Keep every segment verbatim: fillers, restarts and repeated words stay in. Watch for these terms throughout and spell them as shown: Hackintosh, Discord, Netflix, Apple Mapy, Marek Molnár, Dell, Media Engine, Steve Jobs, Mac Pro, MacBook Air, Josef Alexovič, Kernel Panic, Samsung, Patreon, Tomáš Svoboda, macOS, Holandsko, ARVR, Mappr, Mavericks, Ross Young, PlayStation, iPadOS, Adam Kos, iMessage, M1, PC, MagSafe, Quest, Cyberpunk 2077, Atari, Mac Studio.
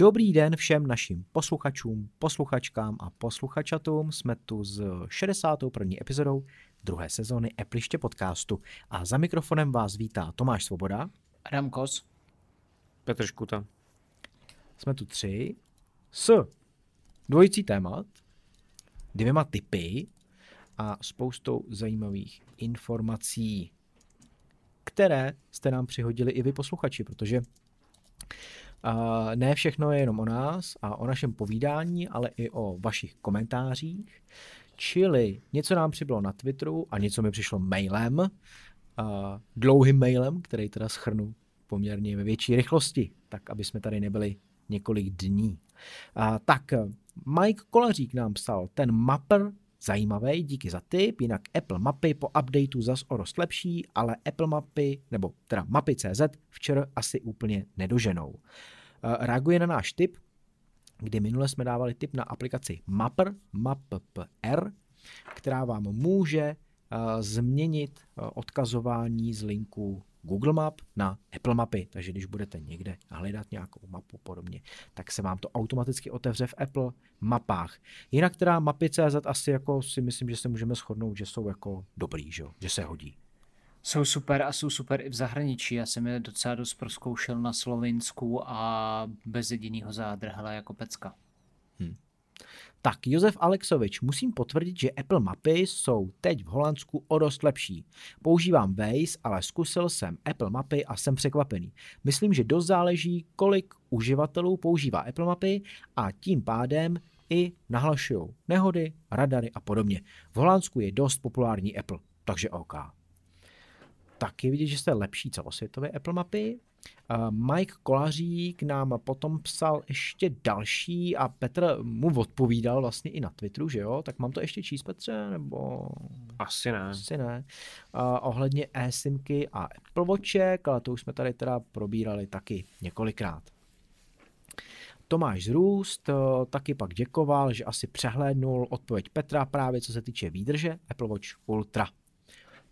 Dobrý den všem našim posluchačům, posluchačkám a posluchačatům. Jsme tu s šedesátou první epizodou druhé sezóny Appliště podcastu. A za mikrofonem vás vítá Tomáš Svoboda. Adam Kos. Petr Škuta. Jsme tu tři s dvojicí témat, dvěma tipy a spoustou zajímavých informací, které jste nám přihodili i vy posluchači, protože Uh, ne všechno je jenom o nás a o našem povídání, ale i o vašich komentářích. Čili něco nám přibylo na Twitteru a něco mi přišlo mailem, uh, dlouhým mailem, který teda schrnu poměrně ve větší rychlosti, tak aby jsme tady nebyli několik dní. Uh, tak Mike Kolařík nám psal, ten Mappr zajímavý, díky za tip, jinak Apple Mapy po updateu zas o dost lepší, ale Apple Mapy, nebo teda Mapy tečka cé zet včera asi úplně nedoženou. Reaguje na náš tip, kdy minule jsme dávali tip na aplikaci Mappr, Mapper, která vám může uh, změnit uh, odkazování z linku Google Map na Apple Mapy, takže když budete někde hledat nějakou mapu podobně, tak se vám to automaticky otevře v Apple mapách. Jinak teda Mapy tečka cé zet asi jako si myslím, že se můžeme shodnout, že jsou jako dobrý, že, že se hodí. Jsou super a jsou super i v zahraničí. Já jsem je docela dost prozkoušel na Slovinsku a bez jedinýho zádrhla jako pecka. Hmm. Tak, Josef Alexovič, musím potvrdit, že Apple Mapy jsou teď v Holandsku o dost lepší. Používám Waze, ale zkusil jsem Apple Mapy a jsem překvapený. Myslím, že dost záleží, kolik uživatelů používá Apple Mapy a tím pádem i nahlašují nehody, radary a podobně. V Holandsku je dost populární Apple, takže OK. Taky vidět, že jste lepší celosvětové Apple Mapy. Mike Kolařík nám potom psal ještě další a Petr mu odpovídal vlastně i na Twitteru, že jo? Tak mám to ještě číst, Petře, nebo... Asi ne. Asi ne. Uh, ohledně e-simky a Apple Watchek, ale to už jsme tady teda probírali taky několikrát. Tomáš Zrůst uh, taky pak děkoval, že asi přehlédnul odpověď Petra právě co se týče výdrže Apple Watch Ultra.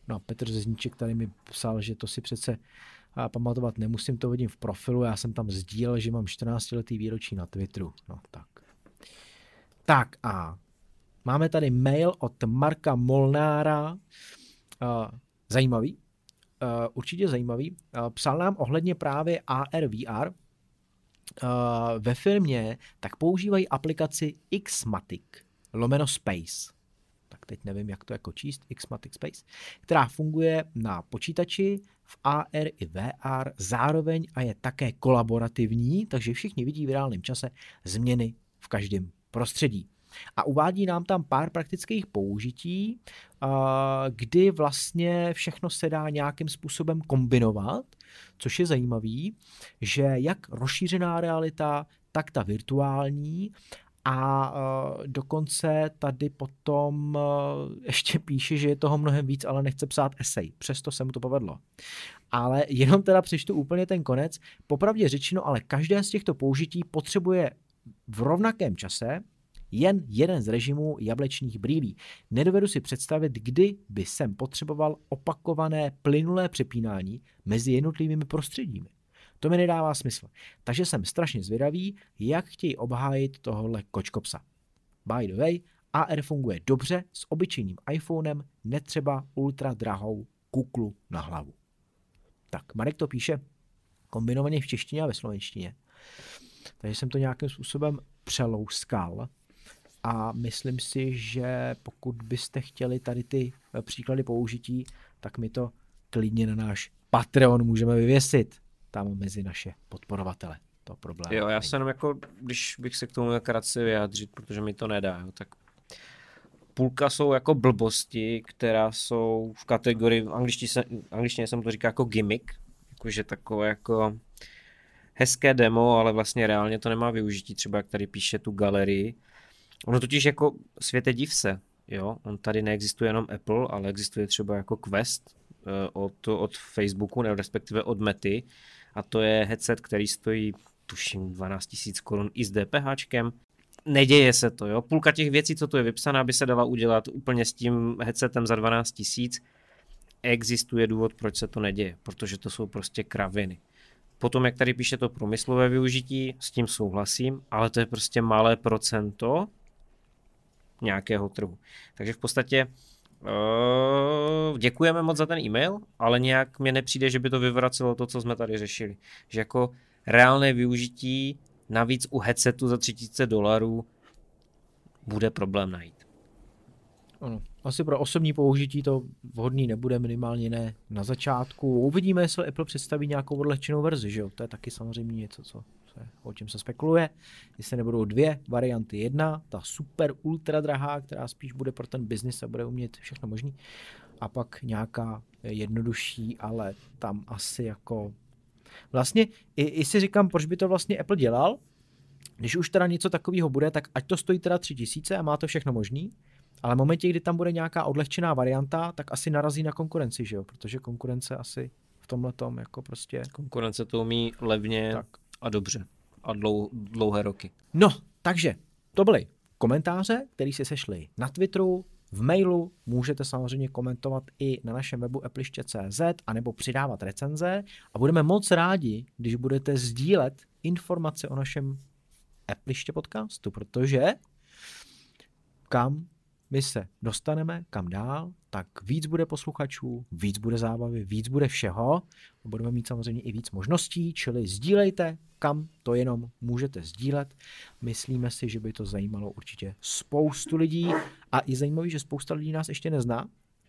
No a Petr Zezniček tady mi psal, že to si přece a pamatovat nemusím, to vidím v profilu, já jsem tam sdílel, že mám čtrnáctiletý výročí na Twitteru. No tak. Tak a máme tady mail od Marka Molnára. Uh, zajímavý. Uh, určitě zajímavý. Uh, psal nám ohledně právě A R V R. Uh, ve firmě tak používají aplikaci X-Matic lomeno Space. Tak teď nevím, jak to jako číst, X-Matic Space, která funguje na počítači v A R i V R zároveň a je také kolaborativní, takže všichni vidí v reálném čase změny v každém prostředí. A uvádí nám tam pár praktických použití, kdy vlastně všechno se dá nějakým způsobem kombinovat, což je zajímavý, že jak rozšířená realita, tak ta virtuální. A dokonce tady potom ještě píše, že je toho mnohem víc, ale nechce psát esej. Přesto se mu to povedlo. Ale jenom teda přečtu úplně ten konec. Popravdě řečeno, ale každé z těchto použití potřebuje v rovnakém čase jen jeden z režimů jablečných brýlí. Nedovedu si představit, kdy by jsem potřeboval opakované plynulé přepínání mezi jednotlivými prostředími. To mi nedává smysl. Takže jsem strašně zvědavý, jak chtějí obhájit tohohle kočkopsa. By the way, A R funguje dobře s obyčejným iPhonem, netřeba ultra drahou kuklu na hlavu. Tak, Marek to píše kombinovaně v češtině a ve slovenštině. Takže jsem to nějakým způsobem přelouskal. A myslím si, že pokud byste chtěli tady ty příklady použití, tak mi to klidně na náš Patreon můžeme vyvěsit. Tam mezi naše podporovatele. To problém. Jo, já se jenom jako, když bych se k tomu krátce vyjádřit, protože mi to nedá, jo, tak půlka jsou jako blbosti, která jsou v kategorii, v angličtině se, angličtině se to říká jako gimmick, jakože takové jako hezké demo, ale vlastně reálně to nemá využití, třeba jak tady píše tu galerii. Ono totiž jako, světe div se, jo, on tady neexistuje jenom Apple, ale existuje třeba jako Quest, Od, od Facebooku, nebo respektive od Mety, a to je headset, který stojí tuším dvanáct tisíc korun i s DPHčkem. Neděje se to, jo. Půlka těch věcí, co tu je vypsaná, by se dala udělat úplně s tím headsetem za dvanáct tisíc. Existuje důvod, proč se to neděje, protože to jsou prostě kraviny. Potom, jak tady píše, to průmyslové využití, s tím souhlasím, ale to je prostě malé procento nějakého trhu. Takže v podstatě uh, děkujeme moc za ten e-mail, ale nějak mně nepřijde, že by to vyvracelo to, co jsme tady řešili. Že jako reálné využití navíc u headsetu za tři tisíce dolarů bude problém najít. Ano. Asi pro osobní použití to vhodný nebude, minimálně ne na začátku. Uvidíme, jestli Apple představí nějakou odlehčenou verzi, že jo? To je taky samozřejmě něco, co se, o čem se spekuluje. Jestli nebudou dvě varianty, jedna, ta super ultra drahá, která spíš bude pro ten biznis a bude umět všechno možný. A pak nějaká jednodušší, ale tam asi jako... Vlastně i, i si říkám, proč by to vlastně Apple dělal, když už teda něco takového bude, tak ať to stojí teda tři tisíce a má to všechno možný. Ale v momentě, kdy tam bude nějaká odlehčená varianta, tak asi narazí na konkurenci, že jo? Protože konkurence asi v tomhletom jako prostě... Konkurence to umí levně tak. A dobře. A dlou, dlouhé roky. No, takže to byly komentáře, které si sešly na Twitteru, v mailu, můžete samozřejmě komentovat i na našem webu appliště tečka cé zet anebo přidávat recenze a budeme moc rádi, když budete sdílet informace o našem Appliště podcastu, protože kam my se dostaneme kam dál, tak víc bude posluchačů, víc bude zábavy, víc bude všeho. Budeme mít samozřejmě i víc možností, čili sdílejte, kam to jenom můžete sdílet. Myslíme si, že by to zajímalo určitě spoustu lidí a je zajímavé, že spousta lidí nás ještě nezná,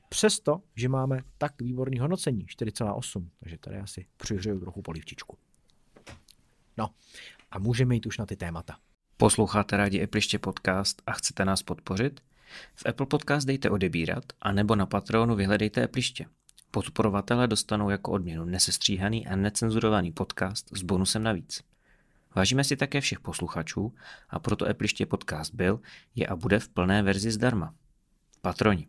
přesto, že máme tak výborný hodnocení, čtyři celá osm, takže tady asi přihřeju trochu polivčičku. No a můžeme jít už na ty témata. Posloucháte rádi Appliště podcast a chcete nás podpořit? V Apple Podcast dejte odebírat, anebo na Patreonu vyhledejte Appliště. Podporovatelé dostanou jako odměnu nesestříhaný a necenzurovaný podcast s bonusem navíc. Vážíme si také všech posluchačů a proto Appliště podcast byl, je a bude v plné verzi zdarma. Patroni.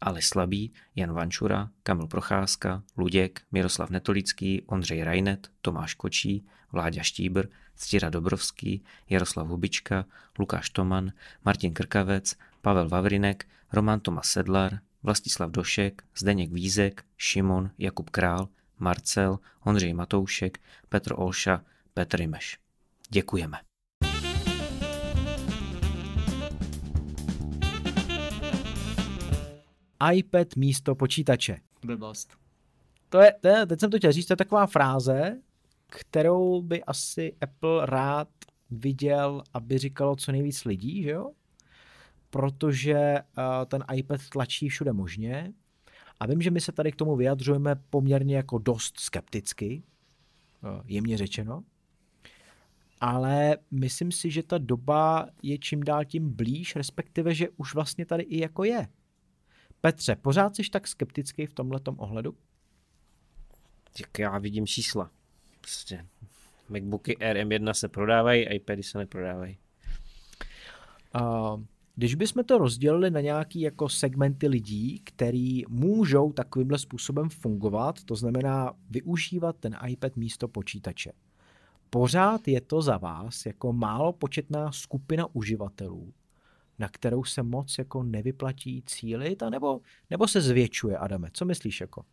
Ale Slabý, Jan Vančura, Kamil Procházka, Luděk, Miroslav Netolický, Ondřej Rajnet, Tomáš Kočí, Vláďa Štíbr, Ctira Dobrovský, Jaroslav Hubička, Lukáš Toman, Martin Krkavec, Pavel Vavrinek, Roman Tomas Sedlar, Vlastislav Došek, Zdeněk Vízek, Šimon, Jakub Král, Marcel, Ondřej Matoušek, Petr Olša, Petr Imeš. Děkujeme. iPad místo počítače. Blbost. To je, to je, teď jsem to chtěl říct, to je taková fráze, kterou by asi Apple rád viděl, aby říkalo co nejvíc lidí, že jo? Protože uh, ten iPad tlačí všude možně. A vím, že my se tady k tomu vyjadřujeme poměrně jako dost skepticky, jemně řečeno. Ale myslím si, že ta doba je čím dál tím blíž, respektive, že už vlastně tady i jako je. Petře, pořád jsi tak skeptický v tomhletom ohledu? Tak já vidím čísla. Prostě MacBooky Air M jedna se prodávají, iPady se neprodávají. Uh, když bychom to rozdělili na nějaký jako segmenty lidí, který můžou takovýmhle způsobem fungovat, to znamená využívat ten iPad místo počítače. Pořád je to za vás jako málo početná skupina uživatelů, na kterou se moc jako nevyplatí cílit, anebo, nebo se zvětšuje, Adame? Co myslíš jako?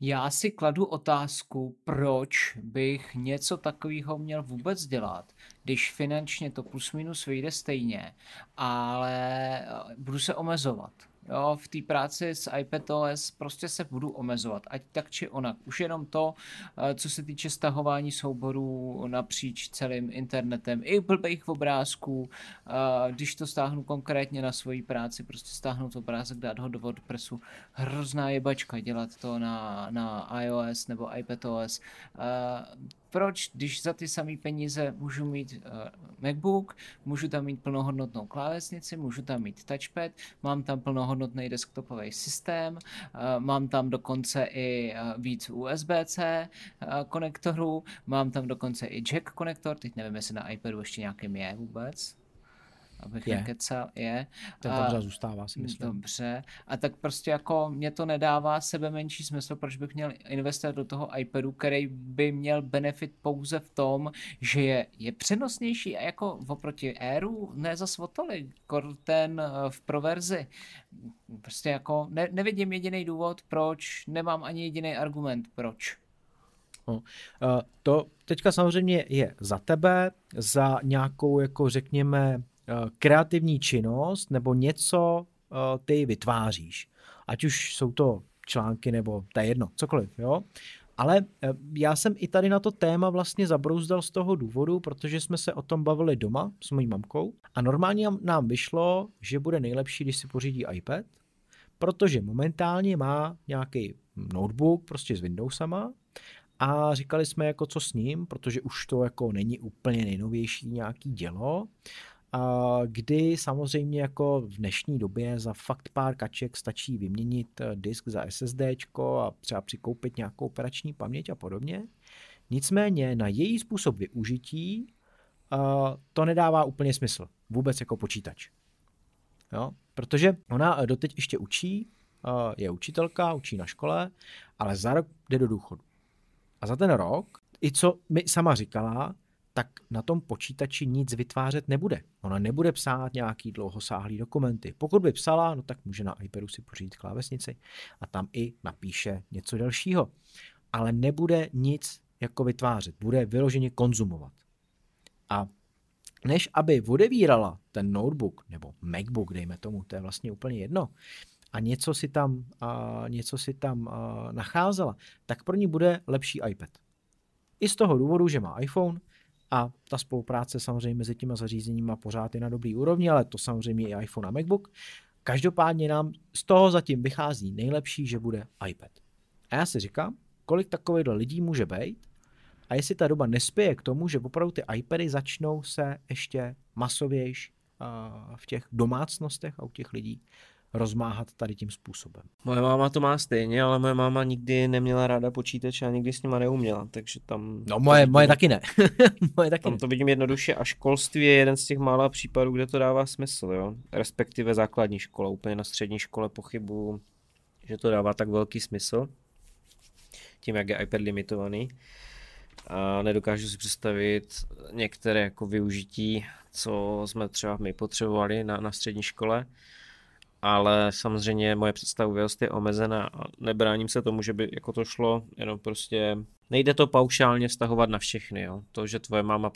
Já si kladu otázku, proč bych něco takového měl vůbec dělat, když finančně to plus minus vyjde stejně, ale budu se omezovat. Jo, v té práci s iPadOS prostě se budu omezovat, ať tak či onak. Už jenom to, co se týče stahování souborů napříč celým internetem, i blbých obrázků, když to stáhnu konkrétně na svoji práci, prostě stáhnout obrázek, dát ho do WordPressu, hrozná jebačka dělat to na, na iOS nebo iPadOS. Proč, když za ty samé peníze můžu mít uh, MacBook, můžu tam mít plnohodnotnou klávesnici, můžu tam mít touchpad, mám tam plnohodnotný desktopový systém, uh, mám tam dokonce i uh, víc U S B C uh, konektorů, mám tam dokonce i jack konektor, teď nevím, jestli na iPadu ještě nějakým je vůbec. Abych nekecal, je. Ten tam uh, zůstává, si myslím. Dobře. A tak prostě jako mě to nedává sebe menší smysl, proč bych měl investovat do toho iPadu, který by měl benefit pouze v tom, že je, je přenosnější a jako oproti Airu ne zas o tolik, ten v proverzi. Prostě jako ne, nevidím jediný důvod, proč, nemám ani jediný argument, proč. No. To teďka samozřejmě je za tebe, za nějakou, jako řekněme, kreativní činnost nebo něco ty vytváříš. Ať už jsou to články nebo to je jedno, cokoliv, jo. Ale já jsem i tady na to téma vlastně zabrouzdal z toho důvodu, protože jsme se o tom bavili doma s mojí mamkou a normálně nám vyšlo, že bude nejlepší, když si pořídí iPad, protože momentálně má nějaký notebook prostě s Windowsama a říkali jsme jako co s ním, protože už to jako není úplně nejnovější nějaký dělo, a kdy samozřejmě jako v dnešní době za fakt pár kaček stačí vyměnit disk za SSDčko a třeba přikoupit nějakou operační paměť a podobně. Nicméně na její způsob využití to nedává úplně smysl. Vůbec jako počítač. Jo? Protože ona doteď ještě učí, je učitelka, učí na škole, ale za rok jde do důchodu. A za ten rok, i co mi sama říkala, tak na tom počítači nic vytvářet nebude. Ona nebude psát nějaký dlouhosáhlý dokumenty. Pokud by psala, no tak může na iPadu si pořídit klávesnici a tam i napíše něco dalšího. Ale nebude nic jako vytvářet. Bude vyloženě konzumovat. A než aby odevírala ten notebook nebo MacBook, dejme tomu, to je vlastně úplně jedno, a něco si tam, a něco si tam a nacházela, tak pro ní bude lepší iPad. I z toho důvodu, že má iPhone, a ta spolupráce samozřejmě mezi těma zařízeníma pořád je na dobrý úrovni, ale to samozřejmě i iPhone a MacBook. Každopádně nám z toho zatím vychází nejlepší, že bude iPad. A já si říkám, kolik takových lidí může být a jestli ta doba nespěje k tomu, že opravdu ty iPady začnou se ještě masovějš v těch domácnostech a u těch lidí rozmáhat tady tím způsobem. Moje máma to má stejně, ale moje máma nikdy neměla ráda počítače a nikdy s nima neuměla, takže tam... No moje, vidím, moje taky ne. moje taky tam ne. To vidím jednoduše a školství je jeden z těch mála případů, kde to dává smysl, jo. Respektive základní škola, úplně na střední škole pochybuju, že to dává tak velký smysl, tím jak je iPad limitovaný. A nedokážu si představit některé jako využití, co jsme třeba my potřebovali na, na střední škole. Ale samozřejmě moje představivost je omezená a nebráním se tomu, že by jako to šlo, jenom prostě nejde to paušálně vztahovat na všechny. Jo? To, že tvoje máma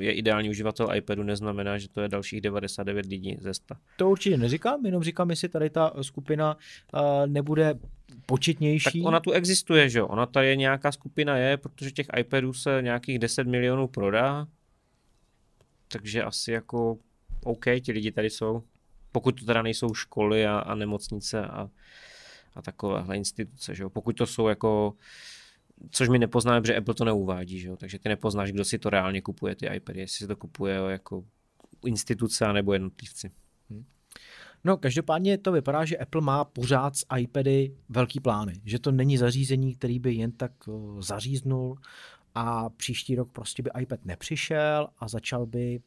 je ideální uživatel iPadu, neznamená, že to je dalších devadesát devět lidí ze sta. To určitě neříkám, jenom říkám, jestli tady ta skupina uh, nebude početnější. Tak ona tu existuje, že jo? Ona tady je nějaká skupina, je, protože těch iPadů se nějakých deset milionů prodá, takže asi jako OK, ti lidi tady jsou. Pokud to teda nejsou školy a, a nemocnice a, a takovéhle instituce, že jo? Pokud to jsou jako, což my nepoznáme, protože Apple to neuvádí, že jo? Takže ty nepoznáš, kdo si to reálně kupuje, ty iPady, jestli si to kupuje jako instituce nebo jednotlivci. Hm? No každopádně to vypadá, že Apple má pořád s iPady velký plány, že to není zařízení, který by jen tak zaříznul a příští rok prostě by iPad nepřišel a začal by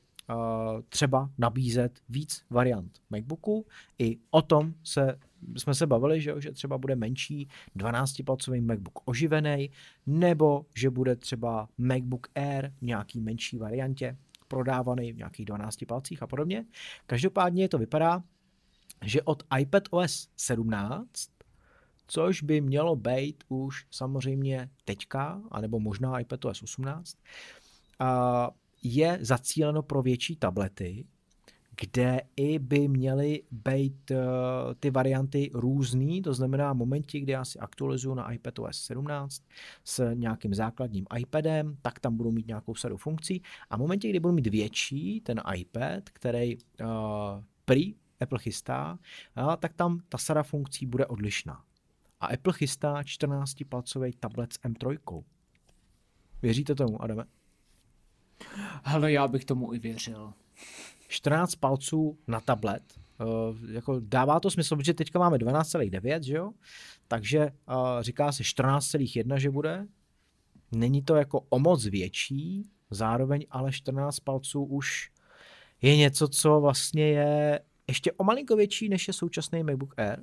třeba nabízet víc variant MacBooku. I o tom se, jsme se bavili, že, že třeba bude menší dvanáctipalcový MacBook oživený, nebo že bude třeba MacBook Air v nějaký menší variantě prodávaný v nějakých dvanácti palcích a podobně. Každopádně to vypadá, že od iPadOS sedmnáct, což by mělo být už samozřejmě teďka, anebo možná iPadOS osmnáct, a je zacíleno pro větší tablety, kde i by měly být uh, ty varianty různý, to znamená momenti, kdy já si aktualizuju na iPadOS sedmnáct s nějakým základním iPadem, tak tam budu mít nějakou sadu funkcí a momenti, kdy budu mít větší ten iPad, který uh, prý Apple chystá, uh, tak tam ta sada funkcí bude odlišná. A Apple chystá čtrnáctipalcový tablet s em tři. Věříte tomu, Adame? Ale já bych tomu i věřil. čtrnáct palců na tablet. Uh, jako dává to smysl, protože teďka máme dvanáct celá devět, že jo? Takže uh, říká se čtrnáct celá jedna, že bude. Není to jako o moc větší, zároveň ale čtrnáct palců už je něco, co vlastně je ještě o malinko větší, než je současný MacBook Air.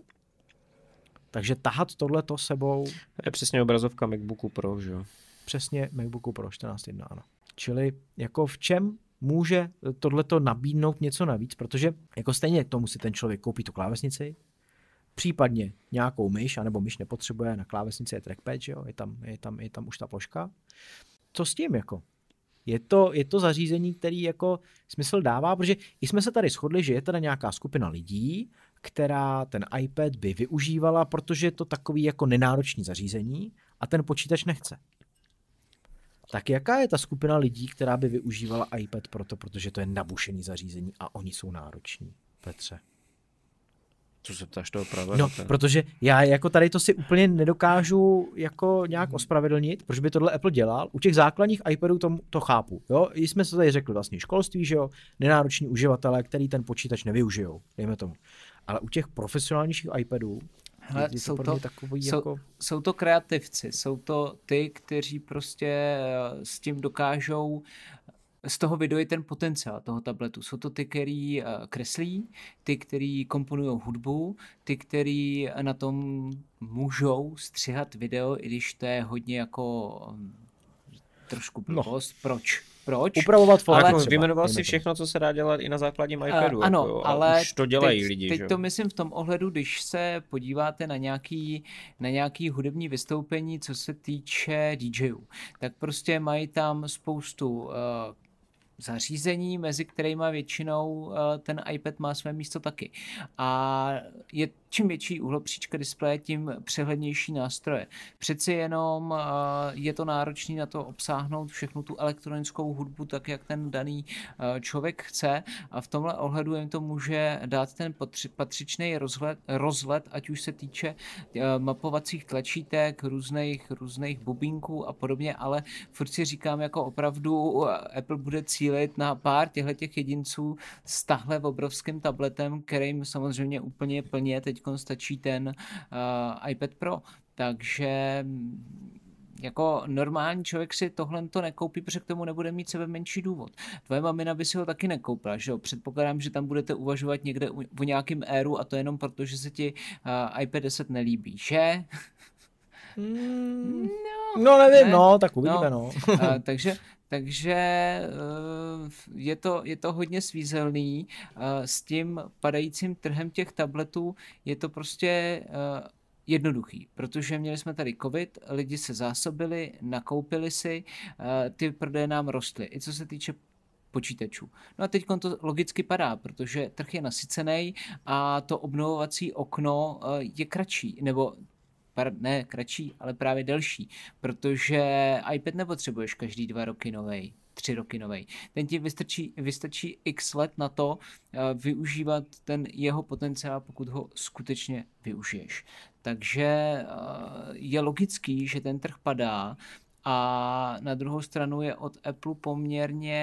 Takže tahat tohleto sebou... Je přesně obrazovka MacBooku Pro, že jo? Přesně MacBooku Pro čtrnáct celá jedna, ano. Čili jako v čem může tohleto nabídnout něco navíc, protože jako stejně k tomu si ten člověk koupí tu klávesnici, případně nějakou myš, anebo myš nepotřebuje, na klávesnici je trackpad, že jo? Je, tam, je, tam, je tam už ta ploška. Co s tím jako? Je to, je to zařízení, který jako smysl dává, protože i jsme se tady shodli, že je teda nějaká skupina lidí, která ten iPad by využívala, protože je to takový jako nenáročný zařízení a ten počítač nechce. Tak jaká je ta skupina lidí, která by využívala iPad proto, protože to je nabušený zařízení a oni jsou nároční, Petře? Co se ptáš toho pravého? No, protože já jako tady to si úplně nedokážu jako nějak ospravedlnit, proč by tohle Apple dělal. U těch základních iPadů to, to chápu. Jo? I jsme se tady řekli vlastně školství, že jo? Nenároční uživatelé, který ten počítač nevyužijou, dejme tomu. Ale u těch profesionálnějších iPadů hele, jsou, to to, takový jsou, jako... jsou to kreativci, jsou to ty, kteří prostě s tím dokážou z toho vydojí ten potenciál toho tabletu. Jsou to ty, který kreslí, ty, který komponují hudbu, ty, který na tom můžou střihat video, i když to je hodně jako trošku blbost. No. Proč? Proč? Upravovat flash. Vyjmenoval si všechno, co se dá dělat i na základním iPadu. Uh, ano, jako, ale už to dělají teď, lidi. Teď že? To myslím v tom ohledu, když se podíváte na nějaký, na nějaký hudební vystoupení, co se týče DJů, tak prostě mají tam spoustu uh, zařízení, mezi kterými většinou ten iPad má své místo taky. A je čím větší uhlopříčka displeje, tím přehlednější nástroje. Přeci jenom je to náročné na to obsáhnout všechnu tu elektronickou hudbu tak, jak ten daný člověk chce a v tomhle ohledu jim to může dát ten patřičný rozhled, rozhled, ať už se týče mapovacích tlačítek, různých, různých bubinků a podobně, ale furt si říkám, jako opravdu Apple bude cílit na pár těchto jedinců s tahle obrovským tabletem, kterým samozřejmě úplně plně teď stačí ten uh, iPad Pro. Takže jako normální člověk si tohle to nekoupí, protože k tomu nebude mít sebe menší důvod. Tvoje mamina by si ho taky nekoupila, že jo? Předpokládám, že tam budete uvažovat někde o nějakém Airu a to jenom proto, že se ti uh, iPad deset nelíbí, že? Mm, no, no nevím, ne? no, tak uvidíme, no. no. uh, takže Takže je to, je to hodně svízelný. S tím padajícím trhem těch tabletů je to prostě jednoduchý, protože měli jsme tady covid, lidi se zásobili, nakoupili si, ty prodeje nám rostly. I co se týče počítačů. No a teď to logicky padá, protože trh je nasycený a to obnovovací okno je kratší, nebo ne kratší, ale právě delší, protože iPad nepotřebuješ každý dva roky novej, tři roky novej. Ten ti vystačí, vystačí x let na to uh, využívat ten jeho potenciál, pokud ho skutečně využiješ. Takže uh, je logický, že ten trh padá a na druhou stranu je od Apple poměrně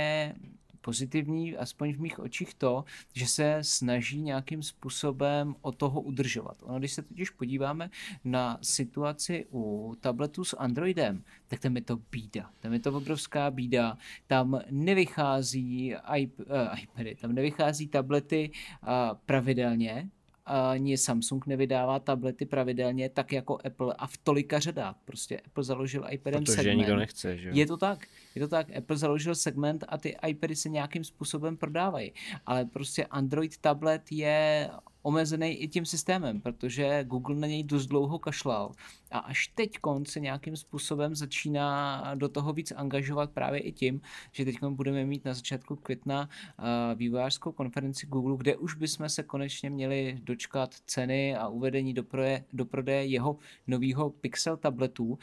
pozitivní, aspoň v mých očích to, že se snaží nějakým způsobem o toho udržovat. Ono, když se totiž podíváme na situaci u tabletu s Androidem, tak tam je to bída. Tam je to obrovská bída. Tam nevychází iP- uh, iPady, tam nevychází tablety uh, pravidelně, ani Samsung nevydává tablety pravidelně, tak jako Apple a v tolika řadách. Prostě Apple založil iPadem Protože segment. Protože nikdo nechce, že jo? Je to tak. Je to tak. Apple založil segment a ty iPady se nějakým způsobem prodávají. Ale prostě Android tablet je omezený i tím systémem, protože Google na něj dost dlouho kašlal. A až teďkon se nějakým způsobem začíná do toho víc angažovat právě i tím, že teďkon budeme mít na začátku května uh, vývojářskou konferenci Google, kde už bychom se konečně měli dočkat ceny a uvedení do, proje, do prodeje jeho nového Pixel tabletu,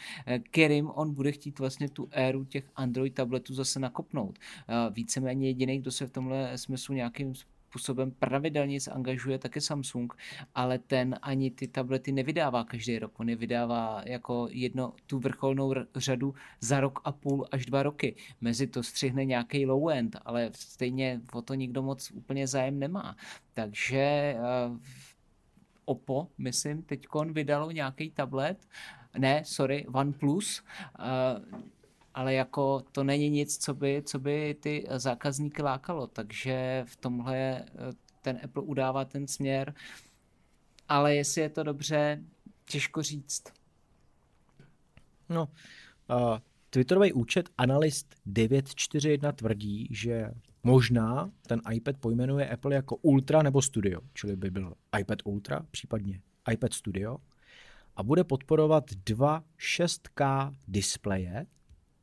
kterým on bude chtít vlastně tu éru těch Android tabletů zase nakopnout. Uh, víceméně jediný, kdo se v tomhle smyslu nějakým způsobem pravidelně angažuje také Samsung, ale ten ani ty tablety nevydává každý rok. On je vydává jako jedno tu vrcholnou řadu za rok a půl až dva roky. Mezi to střihne nějaký low-end, ale stejně o to nikdo moc úplně zájem nemá. Takže uh, Oppo, myslím, teďkon vydalo nějaký tablet, ne, sorry, OnePlus, uh, ale jako to není nic, co by, co by ty zákazníky lákalo, takže v tomhle ten Apple udává ten směr, ale jestli je to dobře, těžko říct. No, uh, Twitterový účet Analyst devět čtyři jedna tvrdí, že možná ten iPad pojmenuje Apple jako Ultra nebo Studio, čili by byl iPad Ultra, případně iPad Studio a bude podporovat dva šest ká displeje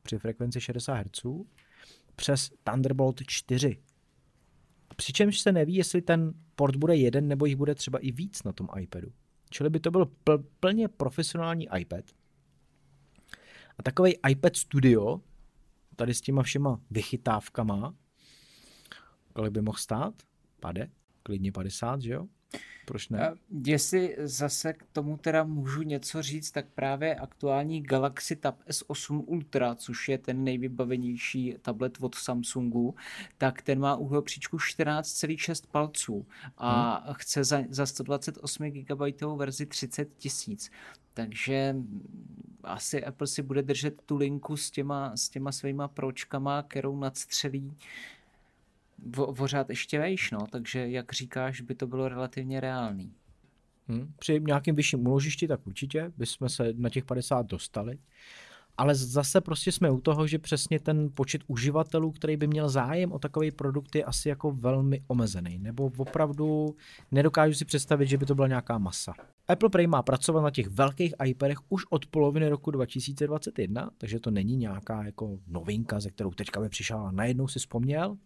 při frekvenci šedesát hertzů přes Thunderbolt čtyři. Přičemž se neví, jestli ten port bude jeden, nebo jich bude třeba i víc na tom iPadu. Čili by to byl pl- plně profesionální iPad. A takovej iPad Studio, tady s těma všema vychytávkama, kolik by mohl stát? Pade? Klidně padesát, že jo? Proč ne? A jestli zase k tomu teda můžu něco říct, tak právě aktuální Galaxy Tab S osm Ultra, což je ten nejvybavenější tablet od Samsungu, tak ten má úhel příčku čtrnáct celá šest palců a hmm. chce za, za sto dvacet osm gigabajtů verzi třicet tisíc. Takže asi Apple si bude držet tu linku s těma, s těma svýma pročkama, kterou nadstřelí pořád ještě vejš, no, takže jak říkáš, by to bylo relativně reálný. Hmm. Při nějakým vyšším úložišti, tak určitě bychom se na těch padesát dostali, ale zase prostě jsme u toho, že přesně ten počet uživatelů, který by měl zájem o takový produkt, je asi jako velmi omezený, nebo opravdu nedokážu si představit, že by to byla nějaká masa. Apple Prime má pracovat na těch velkých iPadech už od poloviny roku dva tisíce dvacet jedna, takže to není nějaká jako novinka, ze kterou teďka by přišel a najednou si vzpomněl.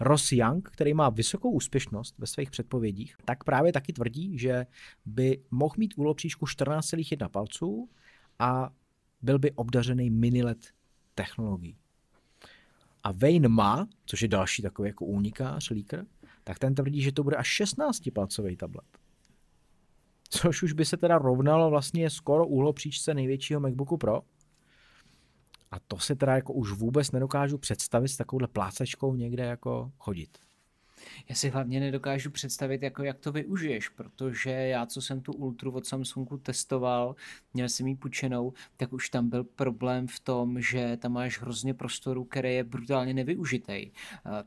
Ross Young, který má vysokou úspěšnost ve svých předpovědích, tak právě taky tvrdí, že by mohl mít úhel příčku čtrnáct celá jedna palců a byl by obdařený mini el é dé technologií. A Wayne Ma, což je další takový jako únikář, líkr, tak ten tvrdí, že to bude až šestnáctipalcový tablet. Což už by se teda rovnalo vlastně skoro úhlu příčce největšího MacBooku Pro. A to se teda jako už vůbec nedokážu představit s takovouhle plácačkou někde jako chodit. Já si hlavně nedokážu představit, jako jak to využiješ, protože já, co jsem tu Ultru od Samsungu testoval, měl jsem ji půjčenou, tak už tam byl problém v tom, že tam máš hrozně prostoru, který je brutálně nevyužitej.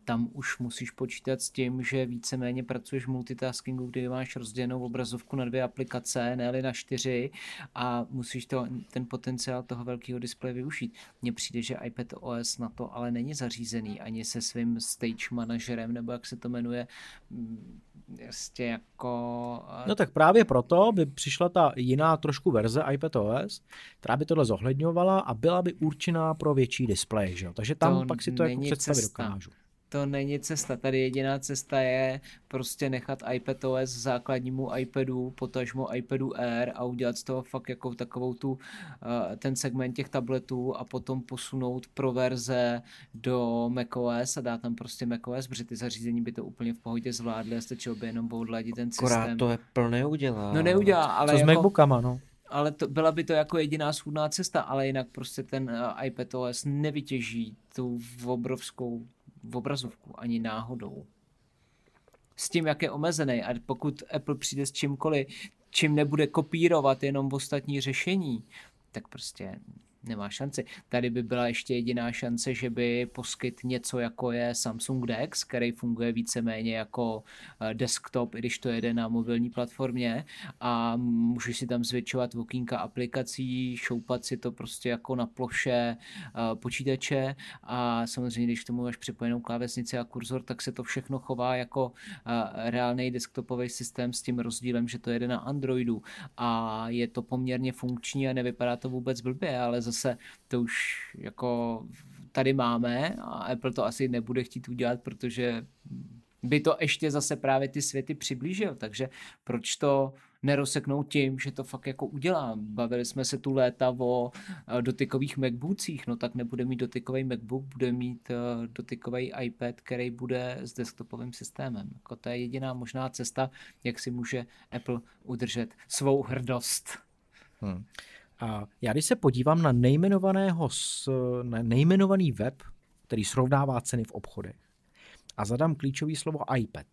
Tam už musíš počítat s tím, že víceméně pracuješ v multitaskingu, kdy máš rozdělenou obrazovku na dvě aplikace, ne-li na čtyři, a musíš to, ten potenciál toho velkého displeje využít. Mně přijde, že iPadOS na to ale není zařízený ani se svým stage manažerem, nebo jak se to jmenuje, ještě jako... No tak právě proto by přišla ta jiná trošku verze iPadOS, která by tohle zohledňovala a byla by určená pro větší displej, že jo? Takže tam to pak si to jako představit dokážu. To není cesta, tady jediná cesta je prostě nechat iPadOS základnímu iPadu, potažmo iPadu Air a udělat z toho fakt jako takovou tu, ten segment těch tabletů a potom posunout pro verze do macOS a dát tam prostě macOS, protože ty zařízení by to úplně v pohodě zvládly a stačilo by jenom odladit ten systém. Akorát to Apple neudělá. No neudělá, ale... Co jako... s MacBookama, no? Ale to, byla by to jako jediná schůdná cesta, ale jinak prostě ten iPadOS nevytěží tu obrovskou obrazovku ani náhodou. S tím, jak je omezený, a pokud Apple přijde s čímkoliv, čím nebude kopírovat jenom ostatní řešení, tak prostě nemá šanci. Tady by byla ještě jediná šance, že by poskyt něco, jako je Samsung Dex, který funguje víceméně jako desktop, i když to jede na mobilní platformě a můžeš si tam zvětšovat okýnka aplikací, šoupat si to prostě jako na ploše počítače a samozřejmě, když k tomu máš připojenou klávesnici a kurzor, tak se to všechno chová jako reálný desktopový systém s tím rozdílem, že to jede na Androidu a je to poměrně funkční a nevypadá to vůbec blbě, ale zase to už jako tady máme a Apple to asi nebude chtít udělat, protože by to ještě zase právě ty světy přiblížil, takže proč to neroseknout tím, že to fakt jako udělám. Bavili jsme se tu léta o dotykových MacBookcích, no tak nebude mít dotykový MacBook, bude mít dotykový iPad, který bude s desktopovým systémem. Jako to je jediná možná cesta, jak si může Apple udržet svou hrdost. Hmm. A já když se podívám na, nejmenovaného, na nejmenovaný web, který srovnává ceny v obchodech a zadám klíčové slovo iPad,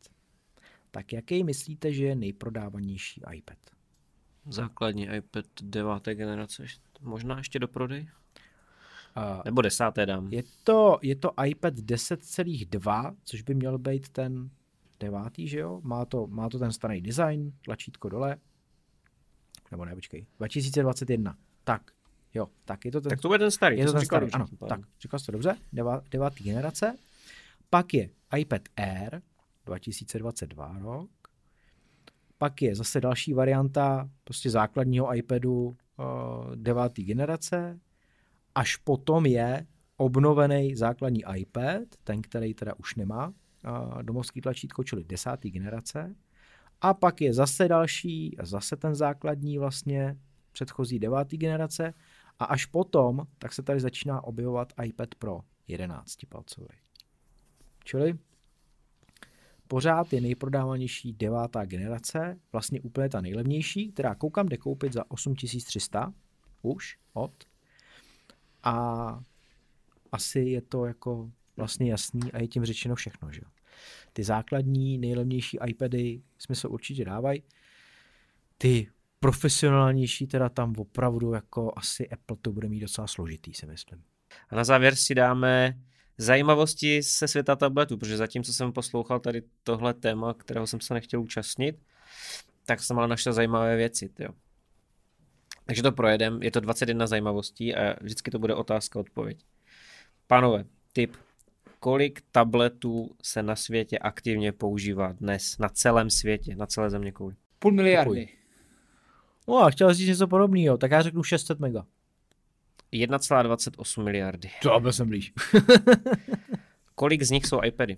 tak jaký myslíte, že je nejprodávanější iPad? Základní iPad deváté generace, možná ještě do prodej? Nebo desáté dám. Je to, je to iPad deset celá dva, což by měl být ten devátý, že jo? Má to, má to ten starý design, tlačítko dole. Nebo ne, počkej, dva tisíce dvacet jedna. Tak, jo, tak je to ten... Tak to bude ten starý. Je to ten starý, ano, tak, říkal jsi to dobře, devátý generace. Pak je iPad Air, dva tisíce dvacet dva rok. Pak je zase další varianta prostě základního iPadu deváté generace. Až potom je obnovený základní iPad, ten, který teda už nemá domovský tlačítko, čili desáté generace. A pak je zase další, zase ten základní vlastně předchozí deváté generace. A až potom, tak se tady začíná objevovat iPad Pro jedenáctipalcový. Čili pořád je nejprodávanější devátá generace, vlastně úplně ta nejlevnější, která koukám, jde koupit za osm tisíc tři sta už od. A asi je to jako vlastně jasný a je tím řečeno všechno, že? Ty základní nejlevnější iPady smysl určitě dávají. Ty profesionálnější teda tam opravdu jako asi Apple to bude mít docela složitý, si myslím. A na závěr si dáme zajímavosti se světa tabletu, protože zatímco jsem poslouchal tady tohle téma, kterého jsem se nechtěl účastnit, tak jsem ale našel zajímavé věci. Jo. Takže to projedem, je to dvacet jedna zajímavostí a vždycky to bude otázka odpověď. Pánové, tip, kolik tabletů se na světě aktivně používá dnes, na celém světě, na celé země kouli? Půl miliardy. No a chtěl říct něco podobného, tak já řeknu šest set mega. jedna celá dvacet osm miliardy. To byl jsem blíž. Kolik z nich jsou iPady?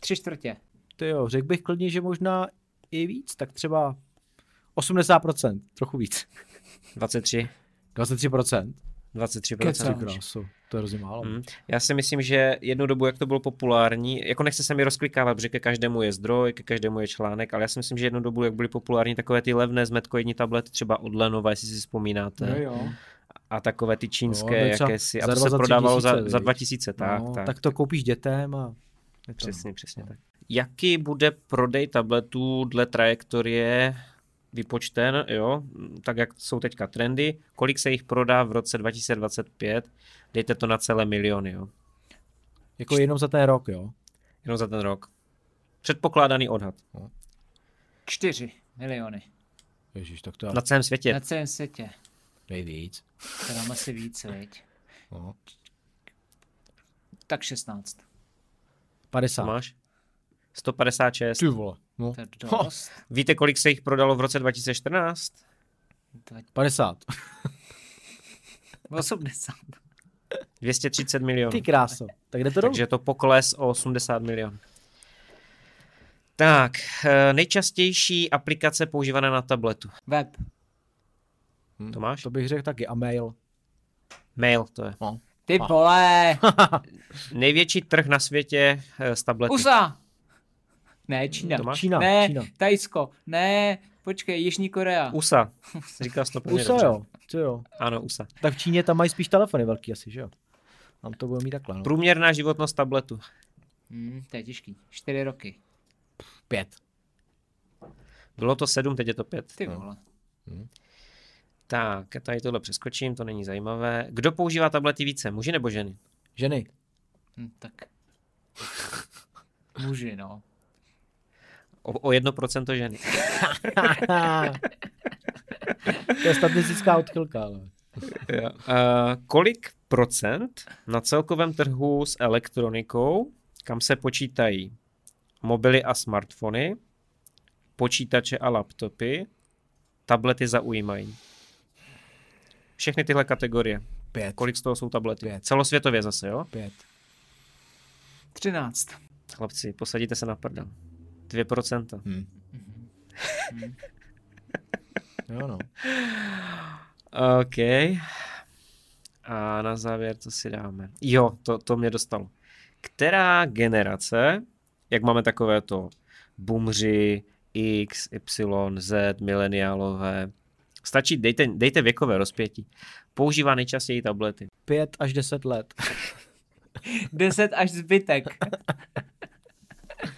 Tři čtvrtě. To jo, řekl bych klidně, že možná i víc, tak třeba osmdesát procent, trochu víc. dvacet tři. dvacet tři procent. dvacet tři procent. To je hrozně málo. Mm. Já si myslím, že jednu dobu, jak to bylo populární, jako nechce se mi rozklikávat, protože ke každému je zdroj, ke každému je článek, ale já si myslím, že jednu dobu, jak byly populární takové ty levné zmetkojední tablety, třeba od Lenova, jestli si vzpomínáte. No jo. A takové ty čínské, no, jakési, a to se prodávalo za, za dva tisíce, tak, no, tak. Tak to koupíš dětem a... Přesně, přesně tak. Jaký bude prodej tabletů dle trajektorie vypočten, jo, tak jak jsou teďka trendy, kolik se jich prodá v roce dva tisíce dvacet pět, dejte to na celé miliony, jo. Jako Čt... jenom za ten rok, jo? Jenom za ten rok. Předpokládaný odhad. No. Čtyři miliony. Ježiš, tak to... Já... Na celém světě. Na celém světě. Dej víc. To nám asi víc, veď. No. Tak šestnáct. padesát. Máš? sto padesát šest. Ty vole. No. To je dost. Víte, kolik se jich prodalo v roce dva tisíce čtrnáct? padesát. osmdesát. dvě stě třicet milionů. Ty kráso. Tak jde to dolů. Takže to pokles o osmdesát milionů. Tak, nejčastější aplikace používaná na tabletu. Web. Hmm. Tomáš? To bych řekl taky. A mail. Mail to je. No. Ty vole. Největší trh na světě s tablety. U S A. Ne, Čína. Tomáš? Čína. Ne, Čína. Tajsko. Ne, počkej, Jižní Korea. U S A. Říkal jsi to prvně dobře. U S A, jo. jo. Ano, U S A. Tak v Číně tam mají spíš telefony velký asi, že jo? Tam to bude mít takhle. No. Průměrná životnost tabletu. Hmm, to je těžký. čtyři roky. pět. Bylo to sedm, teď je to pět. Ty vole. Hmm. Tak, tady tohle přeskočím, to není zajímavé. Kdo používá tablety více, muži nebo ženy? Ženy. Hm, tak. Muži, no. O jedno procento ženy. To je statistická odchylka, ale... uh, kolik procent na celkovém trhu s elektronikou, kam se počítají mobily a smartfony, počítače a laptopy, tablety zaujímají? Všechny tyhle kategorie. Pět. Kolik z toho jsou tablety? Pět. Celosvětově zase, jo? Pět. Třináct. Chlapci, posadíte se na prdel. Dvě procenta. Hmm. Hmm. Jo, no. OK. A na závěr, co si dáme? Jo, to, to mě dostalo. Která generace, jak máme takové to boomři, X, Y, Z, mileniálové, stačí, dejte, dejte věkové rozpětí. Používá nejčastěji tablety. Pět až deset let. Deset až zbytek.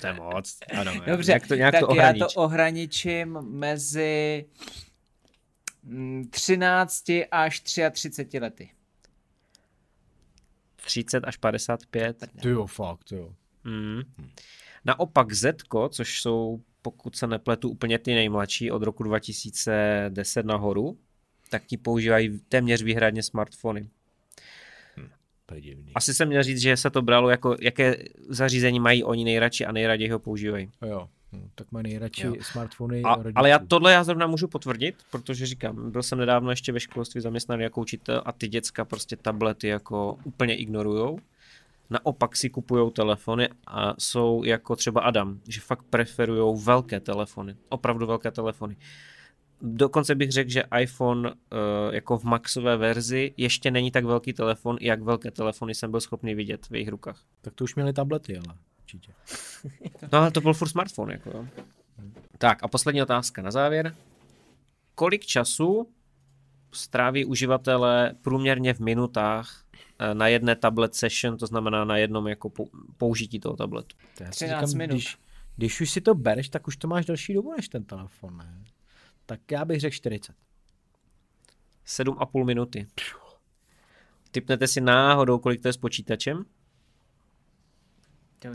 To je moc. Ano, dobře, jak to, nějak tak to já to ohraničím mezi třinácti až třiatřiceti lety. třicet až padesát pět. Ty jo, fakt, jo. Mm. Naopak Zetko, což jsou, pokud se nepletu, úplně ty nejmladší od roku dva tisíce deset nahoru, tak ti používají téměř výhradně smartfony. Hm, asi jsem měl říct, že se to bralo jako, jaké zařízení mají oni nejradši a nejraději ho používají. Jo, No, tak mají nejradši jo. smartfony a, ale já tohle já zrovna můžu potvrdit, protože říkám, byl jsem nedávno ještě ve školství zaměstnaný jako učitel a ty děcka prostě tablety jako úplně ignorujou. Naopak si kupujou telefony a jsou jako třeba Adam, že fakt preferujou velké telefony, opravdu velké telefony. Dokonce bych řekl, že iPhone jako v maxové verzi ještě není tak velký telefon, jak velké telefony jsem byl schopný vidět v jejich rukách. Tak to už měli tablety, ale určitě. No ale to byl furt smartphone, jako jo. Tak a poslední otázka na závěr. Kolik času stráví uživatelé průměrně v minutách na jedné tablet session, to znamená na jednom jako použití toho tabletu? třináct minut. Když, když už si to bereš, tak už to máš další dobu než ten telefon, ne? Tak já bych řekl čtyřicet. sedm a půl minuty. Tipnete si náhodou, kolik to je s počítačem?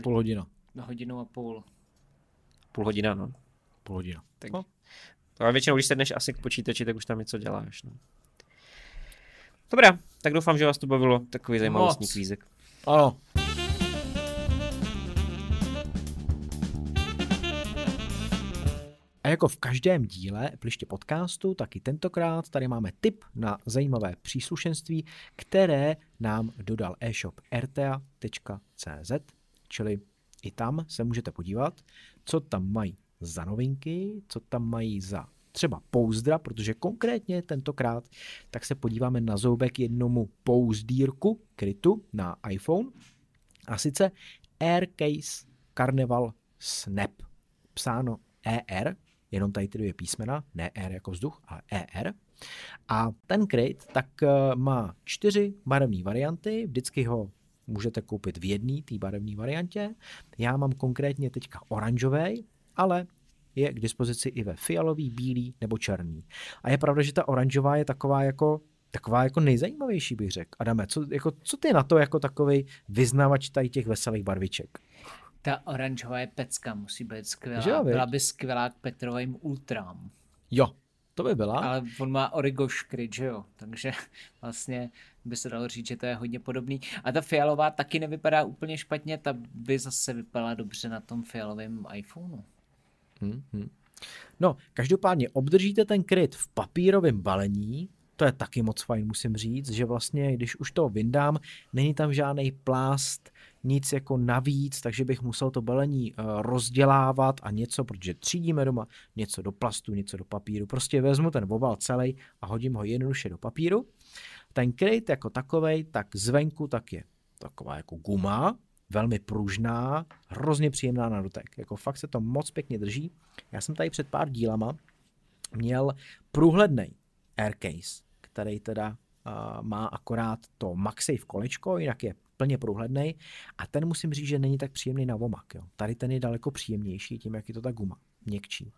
Půl hodina. Na hodinu a půl. Půl hodina, no. Půl hodina. Tak. No. Ale většinou, když sedneš asi k počítači, tak už tam něco děláš. No. Dobrá, tak doufám, že vás to bavilo. Takový zajímavostní kvízek. Ano. A jako v každém díle Appliště podcastu, tak i tentokrát tady máme tip na zajímavé příslušenství, které nám dodal e-shop r t a tečka c z, čili i tam se můžete podívat, co tam mají za novinky, co tam mají za třeba pouzdra, protože konkrétně tentokrát tak se podíváme na zoubek jednomu pouzdírku krytu na iPhone, a sice Aircase Carnival Snap, psáno E R, jenom tady ty dvě písmena, ne R jako vzduch, ale E R. A ten kryt tak má čtyři barevné varianty, vždycky ho můžete koupit v jedné té barevné variantě. Já mám konkrétně teďka oranžový, ale je k dispozici i ve fialový, bílý nebo černý. A je pravda, že ta oranžová je taková jako, taková jako nejzajímavější, bych řekl. Adame, co, jako, co ty na to jako takovej vyznavač tady těch veselých barviček? Ta oranžová je pecka, musí být skvělá. Byla by skvělá k Petrovým ultrám. Jo, to by byla. Ale on má origo škryt, že jo? Takže vlastně by se dalo říct, že to je hodně podobný. A ta fialová taky nevypadá úplně špatně, ta by zase vypadala dobře na tom fialovém iPhoneu. Hmm, hmm. No, každopádně obdržíte ten kryt v papírovém balení. To je taky moc fajn, musím říct, že vlastně, když už to vyndám, není tam žádný plást, nic jako navíc, takže bych musel to balení rozdělávat a něco, protože třídíme doma, něco do plastu, něco do papíru. Prostě vezmu ten obal celý a hodím ho jednoduše do papíru. Ten kryt jako takovej, tak zvenku tak je taková jako guma, velmi pružná, hrozně příjemná na dotek. Jako fakt se to moc pěkně drží. Já jsem tady před pár dílama měl průhlednej Aircase, který teda uh, má akorát to MagSafe kolečko, jinak je plně průhlednej, a ten musím říct, že není tak příjemný na vomak. Jo. Tady ten je daleko příjemnější tím, jak je to ta guma, měkčí.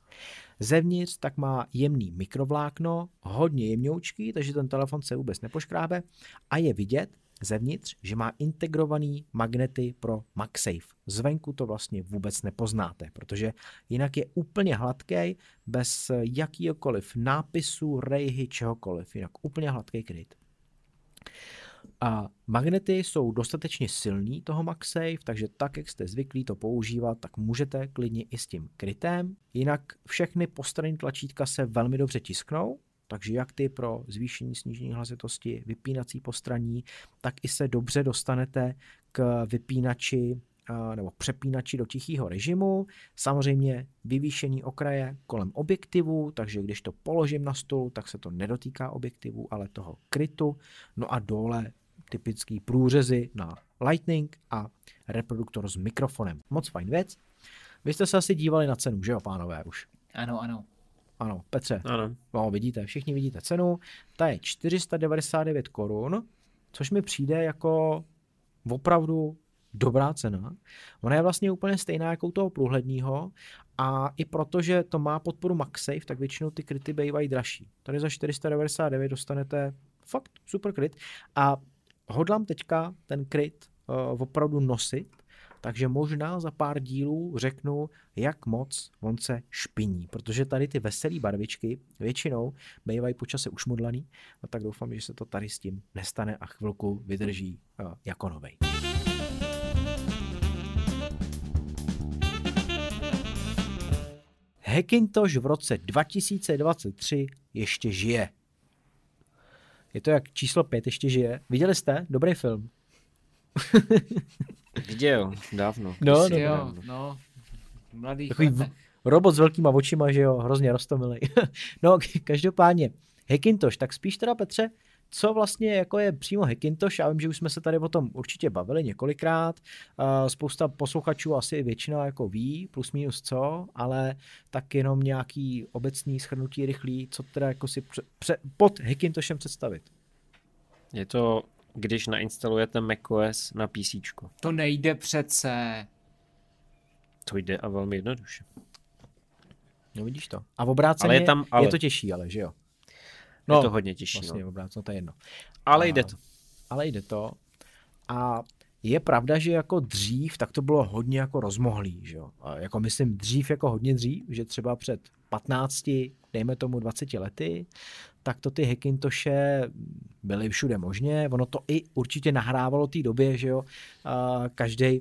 Zevnitř tak má jemný mikrovlákno, hodně jemňoučký, takže ten telefon se vůbec nepoškrábe, a je vidět zevnitř, že má integrovaný magnety pro MagSafe. Zvenku to vlastně vůbec nepoznáte, protože jinak je úplně hladký, bez jakýkoliv nápisu, rejhy, čehokoliv. Jinak úplně hladký kryt. A magnety jsou dostatečně silný toho MagSafe, takže tak, jak jste zvyklí to používat, tak můžete klidně i s tím krytem. Jinak všechny postranní tlačítka se velmi dobře tisknou, takže jak ty pro zvýšení, snížení hlasitosti, vypínací postraní, tak i se dobře dostanete k vypínači nebo přepínači do tichého režimu. Samozřejmě vyvýšení okraje kolem objektivu, takže když to položím na stůl, tak se to nedotýká objektivu, ale toho krytu. No a dole typický průřezy na Lightning a reproduktor s mikrofonem. Moc fajn věc. Vy jste se asi dívali na cenu, že jo, pánové, už? Ano, ano. Ano, Petře, ano. No, vidíte, všichni vidíte cenu, ta je čtyři sta devadesát devět korun, což mi přijde jako opravdu dobrá cena. Ona je vlastně úplně stejná jako u toho průhledního, a i protože to má podporu MagSafe, tak většinou ty kryty bývají dražší. Tady za čtyři sta devadesát devět dostanete fakt super kryt a hodlám teďka ten kryt uh, opravdu nosit. Takže možná za pár dílů řeknu, jak moc on se špiní, protože tady ty veselé barvičky většinou bývají po čase ušmudlaný, a tak doufám, že se to tady s tím nestane a chvilku vydrží jako novej. Hackintosh v roce dva tisíce dvacet tři ještě žije. Je to jak číslo pět ještě žije. Viděli jste? Dobrý film. Viděl, dávno. No, no, jo, no. Mladý v... robot s velkýma očima, že jo, hrozně roztomilej. No, každopádně, Hackintosh, tak spíš teda, Petře, co vlastně jako je přímo Hackintosh? Já vím, že už jsme se tady o tom určitě bavili několikrát. Spousta posluchačů asi většina jako ví, plus minus co, ale tak jenom nějaký obecný shrnutí rychlý, co teda jako si pře- pře- pod Hackintoshem představit. Je to, když nainstalujete macOS na P C. To nejde přece. To jde a velmi jednoduše. No vidíš to. A v obráceně je, tam, ale... je to těžší, ale že jo? No, je to hodně těžší. Vlastně no. Obráceně, to je jedno. Ale a, jde to. Ale jde to. A je pravda, že jako dřív, tak to bylo hodně jako rozmohlý, že jo? A jako myslím dřív, jako hodně dřív, že třeba před patnácti, dejme tomu dvaceti lety, tak to ty Hackintoshe byly všude možně. Ono to i určitě nahrávalo té době, že jo? Každej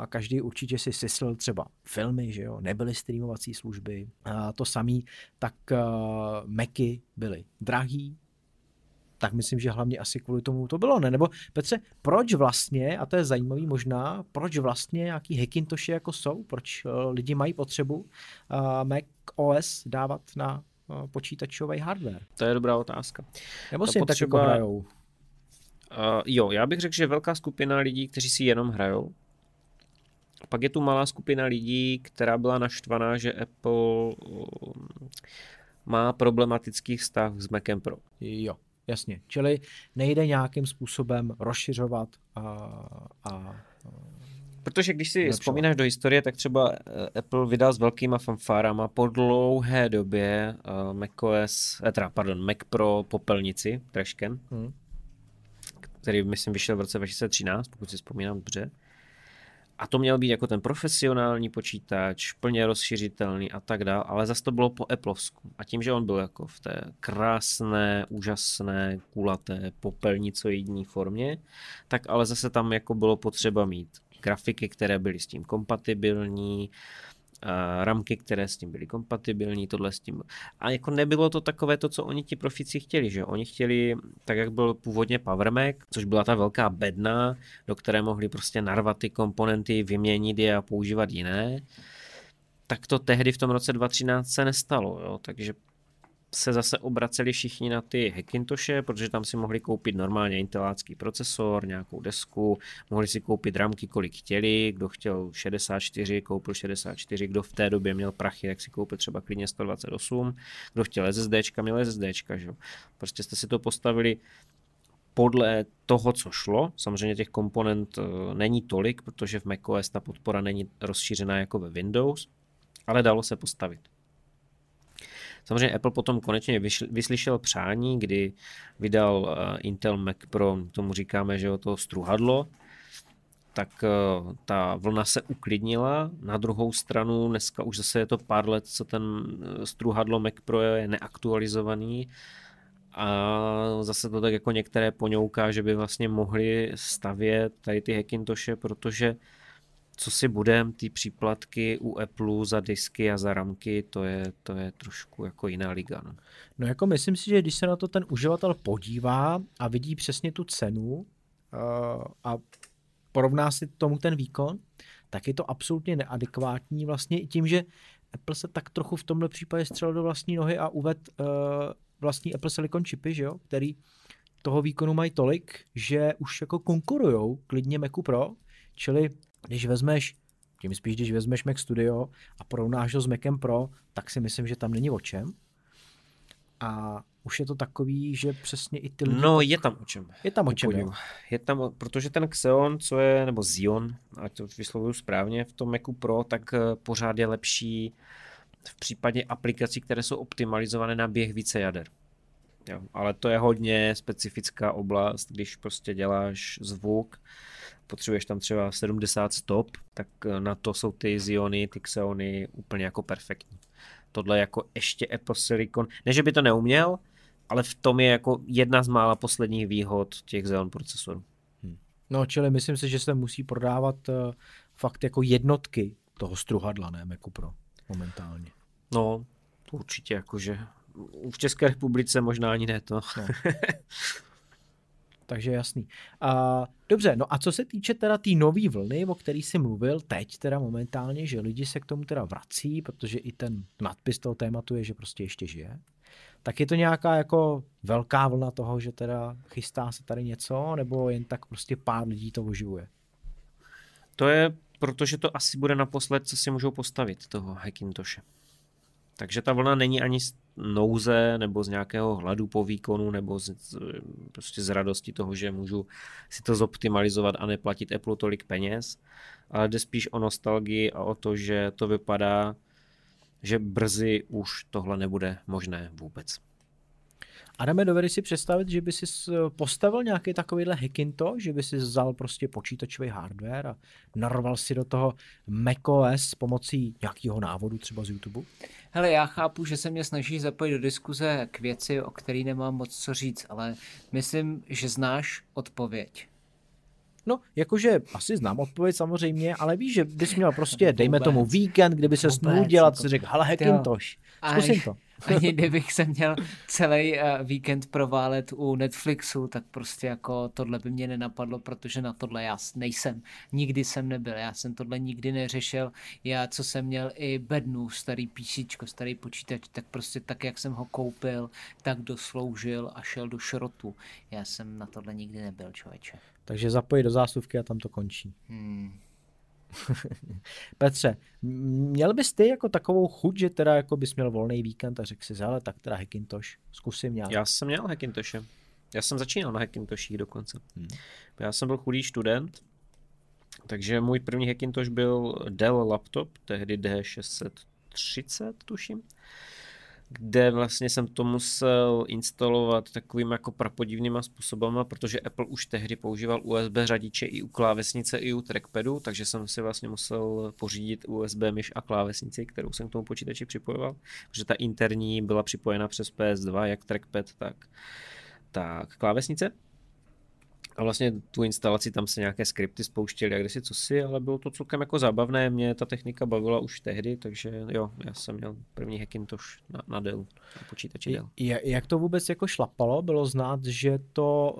A každý určitě si syslil třeba filmy, že jo, nebyly streamovací služby. A to samý, tak uh, Macy byly drahý. Tak myslím, že hlavně asi kvůli tomu to bylo, ne? Nebo Petře, proč vlastně, a to je zajímavý možná, proč vlastně nějaký Hackintoshy jako jsou, proč uh, lidi mají potřebu uh, Mac O S dávat na uh, počítačový hardware? To je dobrá otázka. Nebo ta si potřeba... tak jako hrajou? Uh, jo, já bych řekl, že velká skupina lidí, kteří si jenom hrajou. Pak je tu malá skupina lidí, která byla naštvaná, že Apple má problematický vztah s Macem Pro. Jo, jasně. Čili nejde nějakým způsobem rozšiřovat a... a protože když si zlepšovat. Vzpomínáš do historie, tak třeba Apple vydal s velkýma fanfárama po dlouhé době macOS, teda, pardon, Mac Pro popelnici, traškem, hmm. který myslím vyšel v roce dva tisíce třináct, pokud si vzpomínám dobře. A to měl být jako ten profesionální počítač, plně rozšířitelný a tak dále, ale zase to bylo po Applovsku. A tím, že on byl jako v té krásné, úžasné, kulaté, popelnicoidní formě, tak ale zase tam jako bylo potřeba mít grafiky, které byly s tím kompatibilní, ramky, které s tím byly kompatibilní, tohle s tím. A jako nebylo to takové to, co oni ti profici chtěli, že oni chtěli, tak jak byl původně Power Mac, což byla ta velká bedna, do které mohli prostě narvat ty komponenty, vyměnit je a používat jiné, tak to tehdy v tom roce dva tisíce třináct se nestalo, jo? Takže se zase obraceli všichni na ty Hackintoshe, protože tam si mohli koupit normálně intelácký procesor, nějakou desku, mohli si koupit ramky, kolik chtěli, kdo chtěl šedesát čtyři, koupil šedesát čtyři, kdo v té době měl prachy, tak si koupil třeba klidně sto dvacet osm, kdo chtěl SSDčka, měl SSDčka, že? Prostě jste si to postavili podle toho, co šlo. Samozřejmě těch komponent není tolik, protože v macOS ta podpora není rozšířená jako ve Windows, ale dalo se postavit. Samozřejmě Apple potom konečně vyslyšel přání, kdy vydal Intel Mac Pro, tomu říkáme, že to struhadlo, tak ta vlna se uklidnila. Na druhou stranu dneska už zase je to pár let, co ten struhadlo Mac Pro je neaktualizovaný a zase to tak jako některé poňouká, že by vlastně mohli stavět tady ty Hackintoshe, protože co si budem, ty příplatky u Apple za disky a za ramky, to je, to je trošku jako jiná liga. No. no jako myslím si, že když se na to ten uživatel podívá a vidí přesně tu cenu a porovná si tomu ten výkon, tak je to absolutně neadekvátní vlastně i tím, že Apple se tak trochu v tomhle případě střelil do vlastní nohy a uvedl vlastní Apple Silicon čipy, že jo, který toho výkonu mají tolik, že už jako konkurujou klidně Macu Pro, čili Když vezmeš, tím spíš, když vezmeš Mac Studio a porovnáš ho s Macem Pro, tak si myslím, že tam není o čem. A už je to takový, že přesně i ty lidi... No, je tam o čem. Je tam o čem, jo. Je tam, protože ten Xeon, co je, nebo Xeon, ať to vyslovuju správně, v tom Macu Pro, tak pořád je lepší v případě aplikací, které jsou optimalizované na běh více jader. Jo, ale to je hodně specifická oblast, když prostě děláš zvuk, potřebuješ tam třeba sedmdesát stop, tak na to jsou ty Xeony, ty Xeony úplně jako perfektní. Tohle jako ještě Apple Silicon, ne že by to neuměl, ale v tom je jako jedna z mála posledních výhod těch Xeon procesorů. Hmm. No čili myslím si, že se musí prodávat uh, fakt jako jednotky toho struhadla, ne Macu Pro momentálně. No, určitě jakože. V České republice možná ani ne to. No. Takže jasný. A, dobře, no a co se týče teda té tý nové vlny, o který jsi mluvil teď teda momentálně, že lidi se k tomu teda vrací, protože i ten nadpis toho tématu je, že prostě ještě žije, tak je to nějaká jako velká vlna toho, že teda chystá se tady něco, nebo jen tak prostě pár lidí to oživuje? To je, protože to asi bude naposled, co si můžou postavit toho Hackintoshe. Takže ta vlna není ani z nouze, nebo z nějakého hladu po výkonu, nebo z, prostě z radosti toho, že můžu si to zoptimalizovat a neplatit Apple tolik peněz, ale jde spíš o nostalgii a o to, že to vypadá, že brzy už tohle nebude možné vůbec. Adame, dovedeš si představit, že by si postavil nějaký takovýhle Hackintosh, že by si vzal prostě počítačový hardware a narval si do toho macOS pomocí nějakého návodu třeba z YouTube? Hele, já chápu, že se mě snaží zapojit do diskuze k věci, o které nemám moc co říct, ale myslím, že znáš odpověď. No, jakože asi znám odpověď samozřejmě, ale víš, že bys měl prostě, dejme tomu víkend, kdyby se snul dělat, si řekl, hele, Hackintosh, zkusím to. Ani kdybych se měl celý víkend proválet u Netflixu, tak prostě jako tohle by mě nenapadlo, protože na tohle já nejsem. Nikdy jsem nebyl, já jsem tohle nikdy neřešil. Já, co jsem měl i bednu, starý písičko, starý počítač, tak prostě tak, jak jsem ho koupil, tak dosloužil a šel do šrotu. Já jsem na tohle nikdy nebyl, člověče. Takže zapojit do zásuvky a tam to končí. Hmm. Petře, měl bys ty jako takovou chuť, že teda jako bys měl volný víkend a řekl si, ale tak teda Hackintosh, zkusím nějak. Já jsem měl Hackintoshe, já jsem začínal na Hackintoshích dokonce. Hmm. Já jsem byl chudý student, takže můj první Hackintosh byl Dell laptop, tehdy D šest set třicet tuším, kde vlastně jsem to musel instalovat takovým jako prapodivnýma způsobama, protože Apple už tehdy používal U S B řadiče i u klávesnice, i u trackpadu, takže jsem si vlastně musel pořídit U S B myš a klávesnici, kterou jsem k tomu počítači připojoval, protože ta interní byla připojena přes P S dva, jak trackpad, tak, tak klávesnice. A vlastně tu instalaci tam se nějaké skripty spouštěly a kdesi cosi, ale bylo to celkem jako zábavné, mě ta technika bavila už tehdy, takže jo, já jsem měl první Hackintosh na, na Dellu, na počítači Dellu. Jak to vůbec jako šlapalo? Bylo znát, že to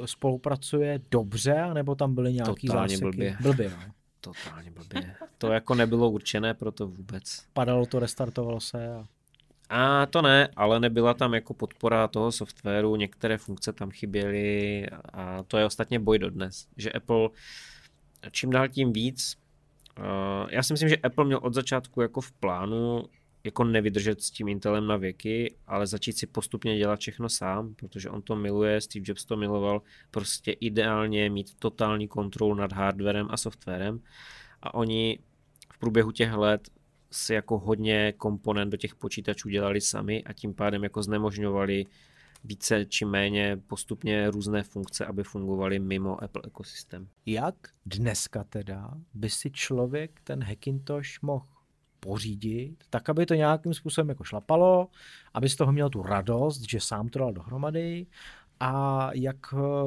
uh, spolupracuje dobře, nebo tam byly nějaký Totálně záseky? Blbě. Blbě, no. Totálně blbě. To jako nebylo určené pro to vůbec. Padalo to, restartovalo se a... A to ne, ale nebyla tam jako podpora toho softwaru, některé funkce tam chyběly a to je ostatně boj dodnes, že Apple čím dál tím víc, já si myslím, že Apple měl od začátku jako v plánu jako nevydržet s tím Intelem na věky, ale začít si postupně dělat všechno sám, protože on to miluje, Steve Jobs to miloval, prostě ideálně mít totální kontrolu nad hardwarem a softwarem a oni v průběhu těch let si jako hodně komponent do těch počítačů dělali sami a tím pádem jako znemožňovali více či méně postupně různé funkce, aby fungovaly mimo Apple ekosystém. Jak dneska teda by si člověk ten Hackintosh mohl pořídit, tak aby to nějakým způsobem jako šlapalo, aby z toho měl tu radost, že sám to dal dohromady, a jak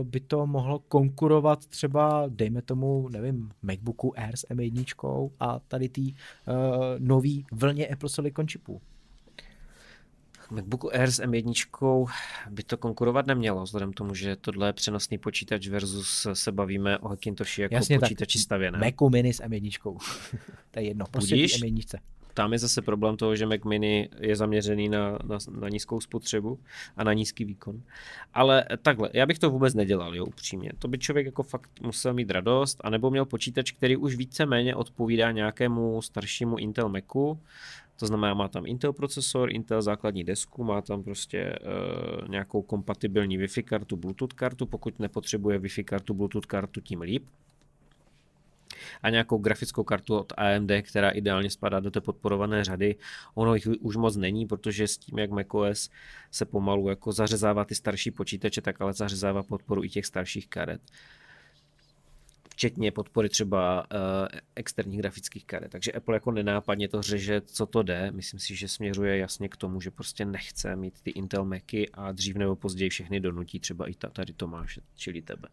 by to mohlo konkurovat třeba, dejme tomu, nevím, MacBooku Air s M jedna a tady tý uh, nový vlně Apple Silicon chipů? MacBooku Air s M jedna by to konkurovat nemělo, vzhledem k tomu, že tohle je přenosný počítač versus se bavíme o Hackintoshi jako Jasně, počítači stavěné. Macu Mini s M jedna. To je jedno, prostě M jedna. Tam je zase problém toho, že Mac Mini je zaměřený na, na, na nízkou spotřebu a na nízký výkon. Ale takhle, já bych to vůbec nedělal, jo, upřímně. To by člověk jako fakt musel mít radost, anebo měl počítač, který už víceméně odpovídá nějakému staršímu Intel Macu. To znamená, má tam Intel procesor, Intel základní desku, má tam prostě e, nějakou kompatibilní Wi-Fi kartu, Bluetooth kartu, pokud nepotřebuje Wi-Fi kartu, Bluetooth kartu, tím líp. A nějakou grafickou kartu od A M D, která ideálně spadá do té podporované řady. Ono jich už moc není, protože s tím, jak macOS se pomalu jako zařezává ty starší počítače, tak ale zařezává podporu i těch starších karet. včetně podpory třeba externích grafických karet. Takže Apple jako nenápadně to řeže, co to jde. Myslím si, že směřuje jasně k tomu, že prostě nechce mít ty Intel Macy a dřív nebo později všechny donutí, třeba i tady Tomáš, čili tebe.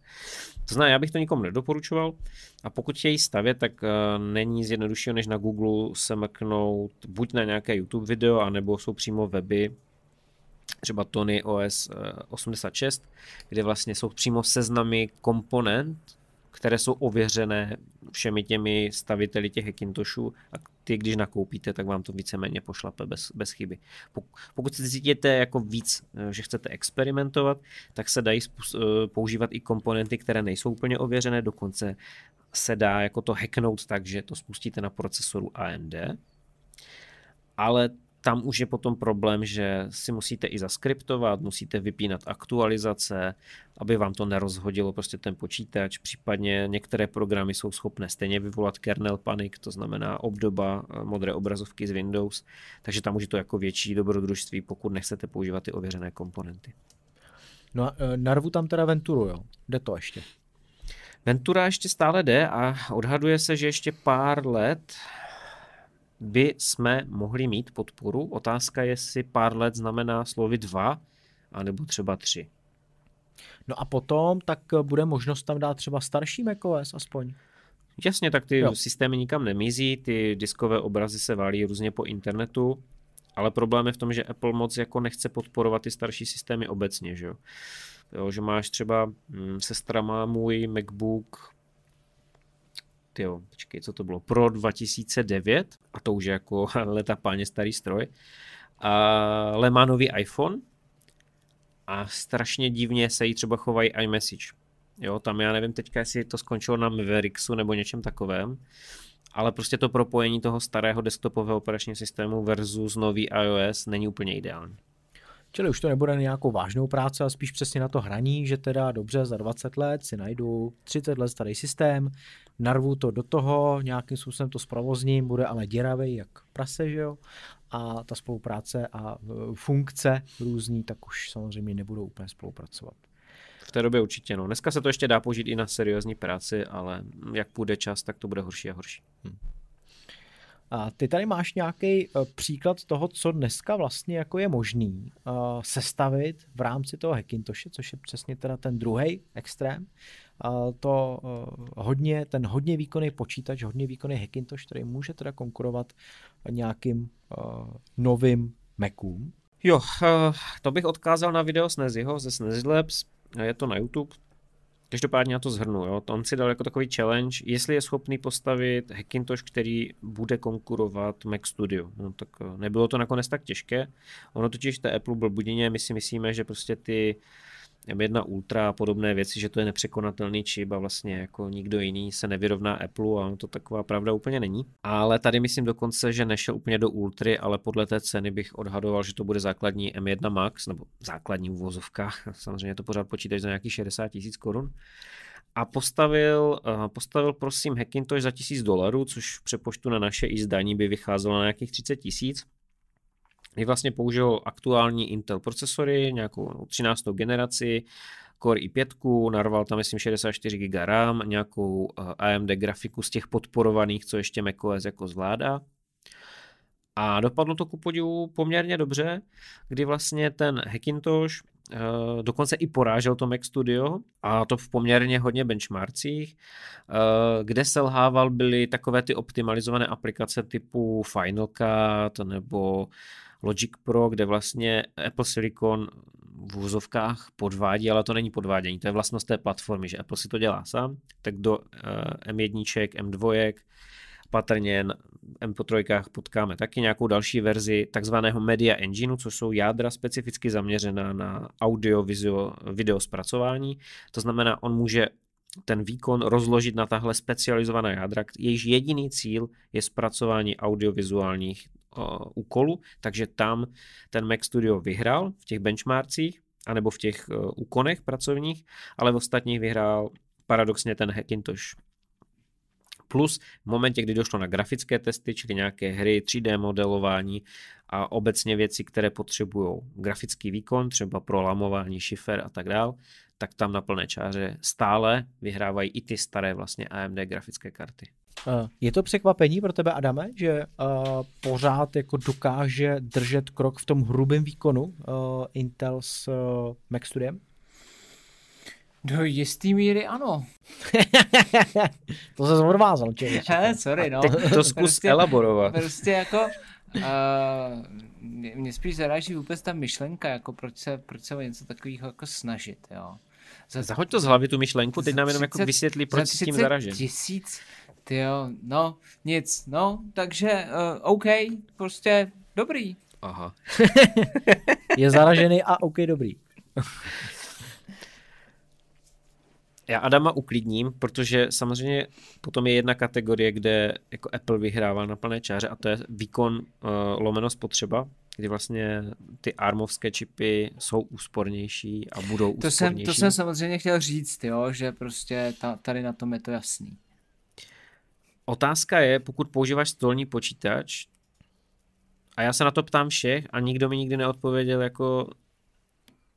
To znamená, já bych to nikomu nedoporučoval a pokud chtějí stavět, tak není nic jednoduššího, než na Google se mrknout buď na nějaké YouTube video, anebo jsou přímo weby, třeba Tony O S osmdesát šest, kde vlastně jsou přímo seznamy komponent, které jsou ověřené všemi těmi staviteli těch Hackintoshů a ty, když nakoupíte, tak vám to víceméně pošlape bez, bez chyby. Pokud si cítíte jako víc, že chcete experimentovat, tak se dají používat i komponenty, které nejsou úplně ověřené, dokonce se dá jako to hacknout tak, že to spustíte na procesoru A M D, ale tam už je potom problém, že si musíte i zaskriptovat, musíte vypínat aktualizace, aby vám to nerozhodilo prostě ten počítač, případně některé programy jsou schopné stejně vyvolat kernel panic, to znamená obdoba modré obrazovky z Windows, takže tam už je to jako větší dobrodružství, pokud nechcete používat ty ověřené komponenty. No a narvu tam teda Venturu, jo? Jde to ještě? Ventura ještě stále jde a odhaduje se, že ještě pár let by jsme mohli mít podporu. Otázka je, jestli pár let znamená slovy dva, anebo třeba tři. No a potom tak bude možnost tam dát třeba starší macOS aspoň. Jasně, tak ty jo. Systémy nikam nemizí, ty diskové obrazy se válí různě po internetu, ale problém je v tom, že Apple moc jako nechce podporovat ty starší systémy obecně, že jo. jo že máš třeba, hm, sestra má můj MacBook, jo, počkej, co to bylo, Pro dva tisíce devět, a to už je jako leta páně starý stroj, ale má nový iPhone a strašně divně se jí třeba chovají iMessage. Jo, tam já nevím teďka, jestli to skončilo na Mavericksu nebo něčem takovém, ale prostě to propojení toho starého desktopového operačního systému versus nový iOS není úplně ideální. Čili už to nebude nějakou vážnou práci, ale spíš přesně na to hraní, že teda dobře, za dvacet let si najdu třicet let starý systém, narvu to do toho, nějakým způsobem to zprovozním, bude ale děravej jak prase, že jo? A ta spolupráce a funkce různý, tak už samozřejmě nebudou úplně spolupracovat. V té době určitě, no. Dneska se to ještě dá použít i na seriózní práci, ale jak půjde čas, tak to bude horší a horší. Hmm. A ty tady máš nějaký uh, příklad toho, co dneska vlastně jako je možný uh, sestavit v rámci toho Hackintoshe, což je přesně teda ten druhý extrém. Uh, to uh, hodně, ten hodně výkonný počítač, hodně výkonný Hackintosh, který může teda konkurovat nějakým uh, novým Macům. Jo, uh, to bych odkázal na video Sneziho ze Snezilabs, je to na YouTube. Každopádně já to zhrnu, jo. On si dal jako takový challenge, jestli je schopný postavit Hackintosh, který bude konkurovat Mac Studio. No tak nebylo to nakonec tak těžké. Ono totiž té Apple blbudině, my si myslíme, že prostě ty M jedna Ultra a podobné věci, že to je nepřekonatelný čip a vlastně jako nikdo jiný se nevyrovná Apple a ono to taková pravda úplně není. Ale tady myslím dokonce, že nešel úplně do Ultry, ale podle té ceny bych odhadoval, že to bude základní M jedna Max, nebo základní v uvozovkách, samozřejmě to pořád počítač za nějakých šedesát tisíc korun. A postavil, postavil prosím Hackintosh za tisíc dolarů, což v přepočtu na naše i zdaní by vycházelo na nějakých třicet tisíc. Kdy vlastně použil aktuální Intel procesory, nějakou třináctou generaci, Core i pět, narval tam myslím šedesát čtyři gigabajtů RAM, nějakou A M D grafiku z těch podporovaných, co ještě macOS jako zvládá. A dopadlo to ku podivu poměrně dobře, kdy vlastně ten Hackintosh dokonce i porážel to Mac Studio, a to v poměrně hodně benchmarkcích, kde selhával byly takové ty optimalizované aplikace typu Final Cut nebo Logic Pro, kde vlastně Apple Silicon v úzovkách podvádí, ale to není podvádění, to je vlastnost té platformy, že Apple si to dělá sám, tak do M jedna, M dva, patrně M tři potkáme taky nějakou další verzi takzvaného Media Engineu, což jsou jádra specificky zaměřená na audio, video, video zpracování. To znamená, on může ten výkon rozložit na tahle specializovaná jádra, jejíž jediný cíl je zpracování audiovizuálních úkolů, takže tam ten Mac Studio vyhrál v těch benchmarkcích anebo v těch úkonech pracovních, ale v ostatních vyhrál paradoxně ten Hackintosh. Plus v momentě, kdy došlo na grafické testy, čili nějaké hry, tří dé modelování a obecně věci, které potřebují grafický výkon, třeba prolamování šifer a tak dál, tak tam na plné čáře stále vyhrávají i ty staré vlastně A M D grafické karty. Je to překvapení pro tebe, Adame, že uh, pořád jako dokáže držet krok v tom hrubém výkonu uh, Intel s uh, Mac Studiem? Do jistý míry ano. To se odvázal, člověče. Hele, sorry, no. To, to zkus prostě, elaborovat. Prostě jako, uh, mě, mě spíš zaráží vůbec ta myšlenka, jako proč se, proč se o něco takového jako snažit, jo. Za, Zahoď to z hlavy tu myšlenku, teď nám jenom jako vysvětlí, proč s tím zaražen. tisíc, tyjo, no, nic, no, takže, uh, OK, prostě dobrý. Aha. Je zaražený a OK, dobrý. Já Adama uklidním, protože samozřejmě potom je jedna kategorie, kde jako Apple vyhrává na plné čáře, a to je výkon uh, lomeno spotřeba, kdy vlastně ty armovské čipy jsou úspornější a budou to úspornější. Jsem, to jsem samozřejmě chtěl říct, jo, že prostě ta, tady na tom je to jasný. Otázka je, pokud používáš stolní počítač, a já se na to ptám všech a nikdo mi nikdy neodpověděl, jako...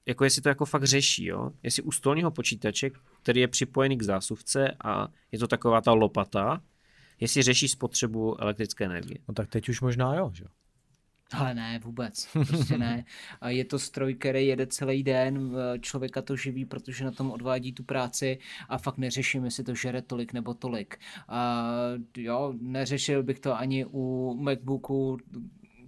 jako jestli to jako fakt řeší, jo? Jestli u stolního počítače, který je připojený k zásuvce a je to taková ta lopata, jestli řeší spotřebu elektrické energie. No tak teď už možná jo, že jo? Ale ne, vůbec, prostě ne. A je to stroj, který jede celý den, člověka to živí, protože na tom odvádí tu práci a fakt neřeším, jestli to žere tolik nebo tolik. A jo, neřešil bych to ani u MacBooku,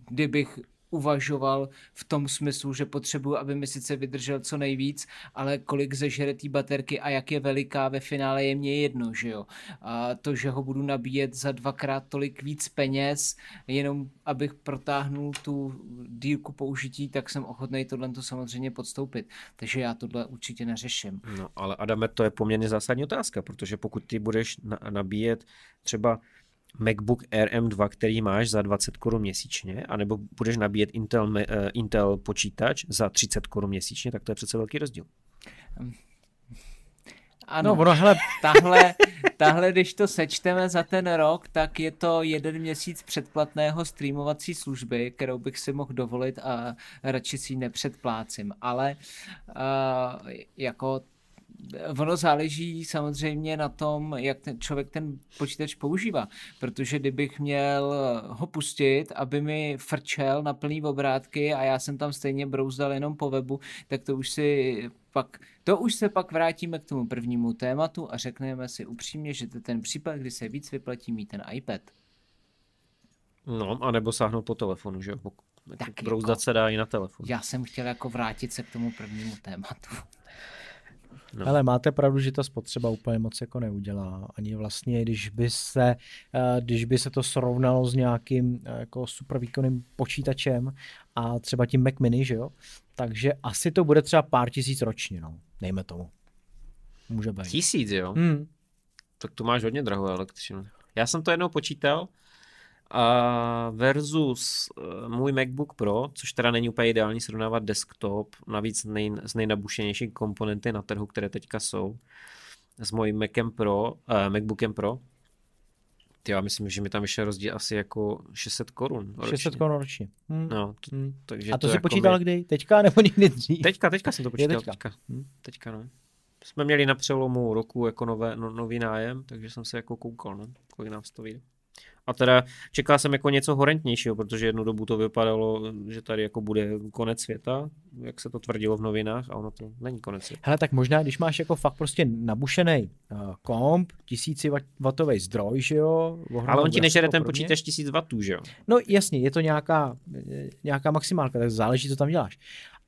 kdybych uvažoval v tom smyslu, že potřebuji, aby mi sice vydržel co nejvíc, ale kolik zežere té baterky a jak je veliká, ve finále je mě jedno, že jo. A to, že ho budu nabíjet za dvakrát tolik víc peněz, jenom abych protáhnul tu délku použití, tak jsem ochotnej tohle to samozřejmě podstoupit. Takže já tohle určitě neřeším. No ale Adame, to je poměrně zásadní otázka, protože pokud ty budeš na- nabíjet třeba MacBook Air M dva, který máš za dvacet korun měsíčně, anebo budeš nabíjet Intel, uh, Intel počítač za třicet korun měsíčně, tak to je přece velký rozdíl. Ano, no, hele, tahle, tahle, když to sečteme za ten rok, tak je to jeden měsíc předplatného streamovací služby, kterou bych si mohl dovolit a radši si ji nepředplácím. Ale uh, jako ono záleží samozřejmě na tom, jak ten člověk ten počítač používá, protože kdybych měl ho pustit, aby mi frčel na plný obrátky a já jsem tam stejně brouzdal jenom po webu, tak to už si pak, to už se pak vrátíme k tomu prvnímu tématu a řekneme si upřímně, že to je ten případ, kdy se víc vyplatí mít ten iPad. No, anebo sáhnout po telefonu, že jo? Brouzdat jako, se dá i na telefon. Já jsem chtěl jako vrátit se k tomu prvnímu tématu. No. Ale máte pravdu, že ta spotřeba úplně moc jako neudělá. Ani vlastně, když by se, když by se to srovnalo s nějakým jako super výkonným počítačem a třeba tím Mac Mini, že jo? Takže asi to bude třeba pár tisíc ročně, no. Dejme tomu. Může být. Tisíc, jo? Hmm. Tak to máš hodně drahou elektřinu. Já jsem to jednou počítal a versus můj MacBook Pro, což teda není úplně ideální srovnávat desktop, navíc nej, z nejnabušenější komponenty na trhu, které teďka jsou, s mojím Macem Pro, eh, MacBookem Pro. Tyjo, já myslím, že mi tam ještě rozdíl asi jako šest set korun ročně. šest set korun ročně. Hmm. No, to, hmm. takže a to, to jsi jako počítal mě... kdy? Teďka nebo někdy dřív? Teďka, teďka jsem to počítal. Teďka. Teďka. Hmm. teďka, no. Jsme měli na přelomu roku jako nové, no, nový nájem, takže jsem se jako koukal, no, kolik nám to vyjde. A teda čekal jsem jako něco horentnějšího, protože jednu dobu to vypadalo, že tady jako bude konec světa, jak se to tvrdilo v novinách, a ono to není konec světa. Hele, tak možná, když máš jako fakt prostě nabušenej uh, komp, tisícivatový zdroj, že jo? Ale on ti nežere ten počítač tisíc wattů, že jo? No jasně, je to nějaká, nějaká maximálka, tak záleží, co tam děláš.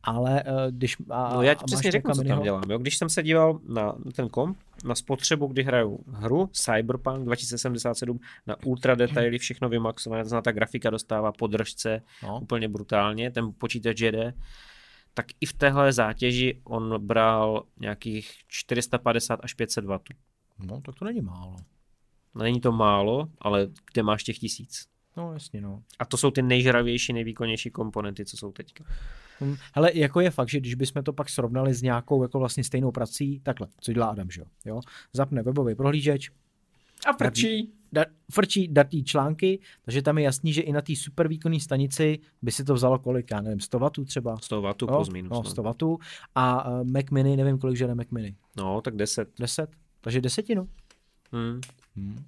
Ale uh, když... A, no já ti přesně řeknu, co tam dělám. Jo? Když jsem se díval na ten komp, na spotřebu, kdy hraju hru Cyberpunk dva tisíce sedmdesát sedm na ultra detaily, všechno vymaxované, to znamená, ta grafika dostává podržce, no, úplně brutálně, ten počítač jede, tak i v téhle zátěži on bral nějakých čtyři sta padesát až pět set wattů. No, tak to není málo. Není to málo, ale kde máš těch tisíc? No jasně, no. A to jsou ty nejžravější, nejvýkonnější komponenty, co jsou teďka. Hmm, hele, jako je fakt, že když bychom to pak srovnali s nějakou jako vlastně stejnou prací, takhle, co dělá Adam, že jo? Zapne webový prohlížeč. A prčí. da, frčí datý články, takže tam je jasný, že i na té super výkonné stanici by si to vzalo kolik, já nevím, sto wattů třeba. sto wattů no, plus minus. No, sto wattů a uh, Mac Mini, nevím, kolik žere Mac Mini. No, tak deset. deset, takže desetinu. Hmm. Hmm.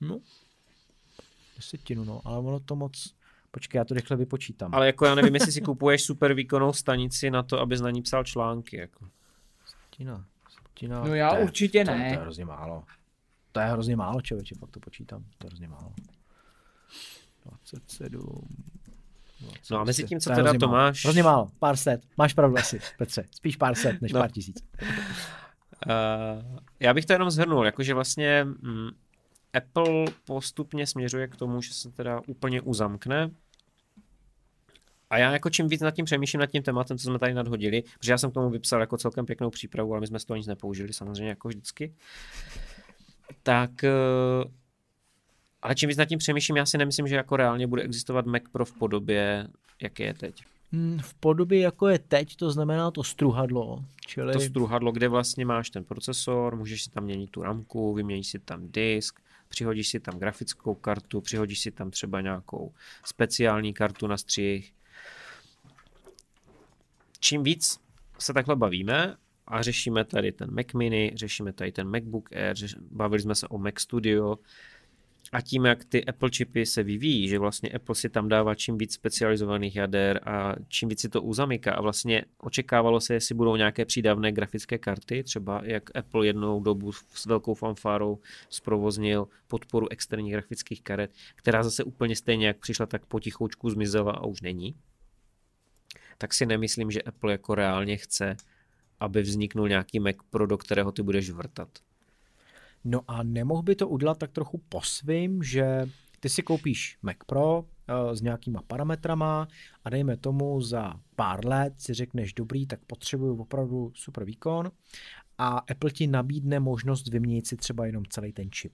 No. Desetinu, no, ale ono to moc... Počkej, já to rychle vypočítám. Ale jako já nevím, jestli si kupuješ super výkonnou stanici na to, abys na ní psal články. Jako. Stina, stina, no já to určitě je, ne. To, to je hrozně málo. To je hrozně málo, člověče, pak to počítám. To je hrozně málo. dvacet sedm, dvacet sedm No a mezi tím, co to teda to máš... Hrozně málo, pár set. Máš pravdu asi, Petře. Spíš pár set, než no. pár tisíc. Uh, já bych to jenom zhrnul, jakože vlastně... Mm, Apple postupně směřuje k tomu, že se teda úplně uzamkne. A já jako čím víc nad tím přemýšlím, nad tím tématem, co jsme tady nadhodili, protože já jsem k tomu vypsal jako celkem pěknou přípravu, ale my jsme z toho nic nepoužili, samozřejmě jako vždycky. Tak, ale čím víc nad tím přemýšlím, já si nemyslím, že jako reálně bude existovat Mac Pro v podobě, jaké je teď. V podobě, jako je teď, to znamená to struhadlo. Čili... To struhadlo, kde vlastně máš ten procesor, můžeš si tam měnit tu ramku, vyměníš si tam disk, přihodíš si tam grafickou kartu, přihodíš si tam třeba nějakou speciální kartu na střih. Čím víc se takhle bavíme a řešíme tady ten Mac Mini, řešíme tady ten MacBook Air, řeš... bavili jsme se o Mac Studio a tím, jak ty Apple čipy se vyvíjí, že vlastně Apple si tam dává čím víc specializovaných jader a čím víc si to uzamyká a vlastně očekávalo se, jestli budou nějaké přídavné grafické karty, třeba jak Apple jednou dobu s velkou fanfárou zprovoznil podporu externích grafických karet, která zase úplně stejně jak přišla, tak potichoučku zmizela a už není. Tak si nemyslím, že Apple jako reálně chce, aby vzniknul nějaký Mac Pro, do kterého ty budeš vrtat. No a nemohl by to udělat tak trochu po svým, že ty si koupíš Mac Pro e, s nějakýma parametrama a dejme tomu za pár let si řekneš dobrý, tak potřebuju opravdu super výkon a Apple ti nabídne možnost vyměnit si třeba jenom celý ten čip.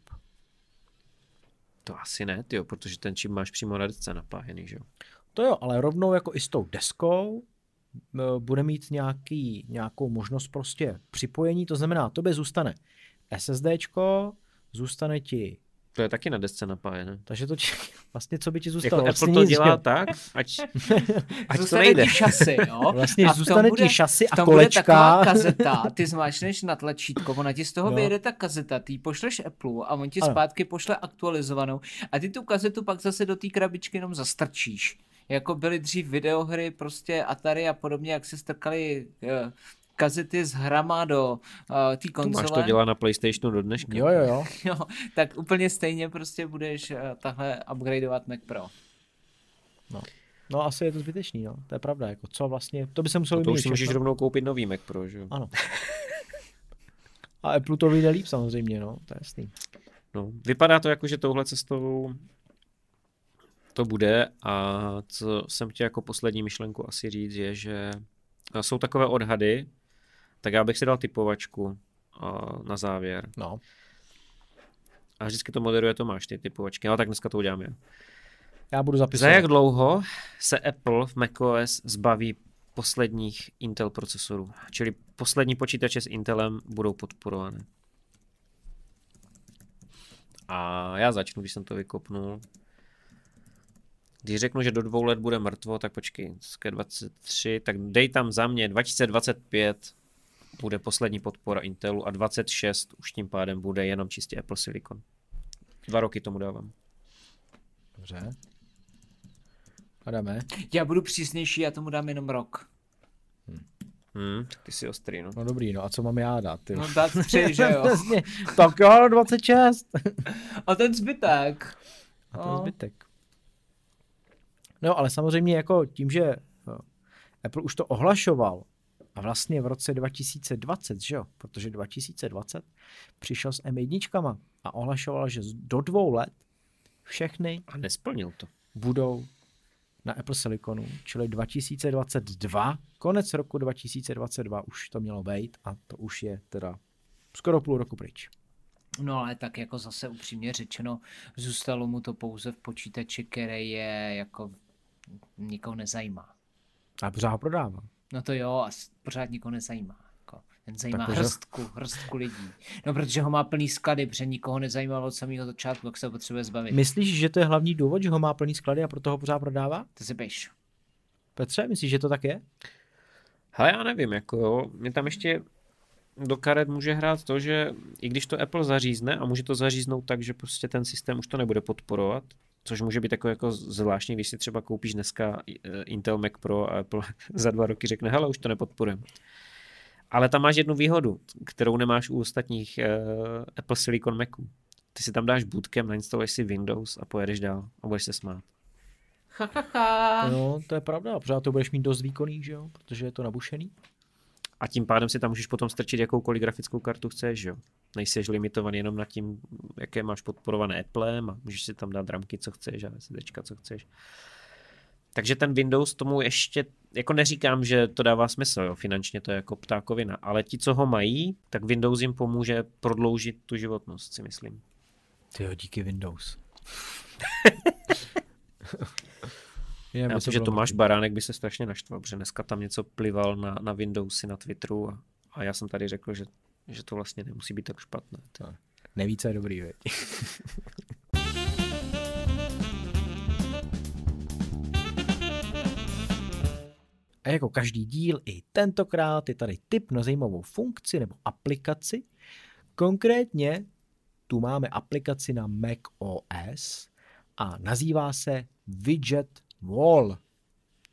To asi ne, tyjo, protože ten čip máš přímo na desce napájený, že jo? To jo, ale rovnou jako i s tou deskou e, bude mít nějaký, nějakou možnost prostě připojení, to znamená, tobě zůstane SSDčko, zůstane ti... To je taky na desce napájené. Takže to či... vlastně co by ti zůstalo? Jako Apple to dělá tak, ať, ať to nejde. Šasy, jo? Vlastně zůstane ti šasy a kolečka. V tom bude taková kazeta, ty zmáčneš na tlačítko, ona ti z toho no. vyjede ta kazeta, ty pošleš Apple a on ti ano. zpátky pošle aktualizovanou a ty tu kazetu pak zase do té krabičky jenom zastrčíš. Jako byly dřív videohry, prostě Atari a podobně, jak se strkali... Jo. Kazety z hrama do uh, té konzole. Tomáš to dělá na PlayStationu do dneška. Jo, jo, jo. Jo, tak úplně stejně prostě budeš uh, tahle upgradeovat Mac Pro. No. No asi je to zbytečný, jo. To je pravda, jako co vlastně, to by se muselo no to už si můžeš rovnou koupit nový Mac Pro, že jo. Ano. A Apple to vyjde líp samozřejmě, no, to je jasný. No, vypadá to jako, že touhle cestou to bude a co jsem chtěl jako poslední myšlenku asi říct je, že jsou takové odhady, tak já bych si dal typovačku na závěr. No. A vždycky to moderuje Tomáš, ty typovačky. No tak dneska to uděláme. Já budu zapisovat. Za jak dlouho se Apple v macOS zbaví posledních Intel procesorů? Čili poslední počítače s Intelem budou podporované. A já začnu, když jsem to vykopnul. Když řeknu, že do dvou let bude mrtvo, tak počkej, dvacet tři, tak dej tam za mě, dvacet dvacet pět bude poslední podpora Intelu a dvacet šest už tím pádem bude jenom čistě Apple Silicon. Dva roky tomu dávám. Dobře. Adame. Já budu přísnější, já tomu dám jenom rok. Hm. Hmm, ty jsi ostrý, no. No dobrý, no a co mám já dát, ty? No dát tři, že jo? Tak jo, dvacet šest. A ten zbytek. A ten zbytek. No, ale samozřejmě jako tím, že Apple už to ohlašoval a vlastně v roce dva tisíce dvacet, že jo, protože dva tisíce dvacet přišel s em jedna a ohlašoval, že do dvou let všechny a nesplnil to. Budou na Apple Siliconu, čili dva tisíce dvacet dva, konec roku dva tisíce dvacet dva už to mělo být a to už je teda skoro půl roku pryč. No ale tak jako zase upřímně řečeno, zůstalo mu to pouze v počítači, který je jako nikoho nezajímá. A pořád ho prodává. No to jo, a pořád nikoho nezajímá. Jako. Ten zajímá takže... hrstku, hrstku lidí. No, protože ho má plný sklady, protože nikoho nezajímalo od samého začátku, jak se ho potřebuje zbavit. Myslíš, že to je hlavní důvod, že ho má plný sklady a proto ho pořád prodává? To si píš. Petře, myslíš, že to tak je? Hele, já nevím, jako jo. Mě tam ještě do karet může hrát to, že i když to Apple zařízne a může to zaříznout tak, že prostě ten systém už to nebude podporovat, což může být jako, jako zvláštní, když si třeba koupíš dneska Intel Mac Pro a Apple za dva roky řekne, hele, už to nepodporujeme. Ale tam máš jednu výhodu, kterou nemáš u ostatních uh, Apple Silicon Maců. Ty si tam dáš bootcamp, nainstaluješ si Windows a pojedeš dál a budeš se smát. Ha, ha, ha. No, to je pravda, protože to budeš mít dost výkonný, že jo? Protože je to nabušený. A tím pádem si tam můžeš potom strčit jakoukoliv grafickou kartu chceš, že jo? Nejseš limitovaný jenom nad tím, jaké máš podporované Applem a můžeš si tam dát ramky, co chceš a SDčka, co chceš. Takže ten Windows tomu ještě, jako neříkám, že to dává smysl, jo, finančně to je jako ptákovina, ale ti, co ho mají, tak Windows jim pomůže prodloužit tu životnost, si myslím. Tyjo, díky Windows. Já myslím, že Tomáš Baránek by se strašně naštval, protože dneska tam něco plival na, na Windowsy, na Twitteru a, a já jsem tady řekl, že, že to vlastně nemusí být tak špatné. Tak. Neví, co je dobrý, věď. A jako každý díl i tentokrát je tady tip na zajímavou funkci nebo aplikaci. Konkrétně tu máme aplikaci na macOS a nazývá se Widget Wall.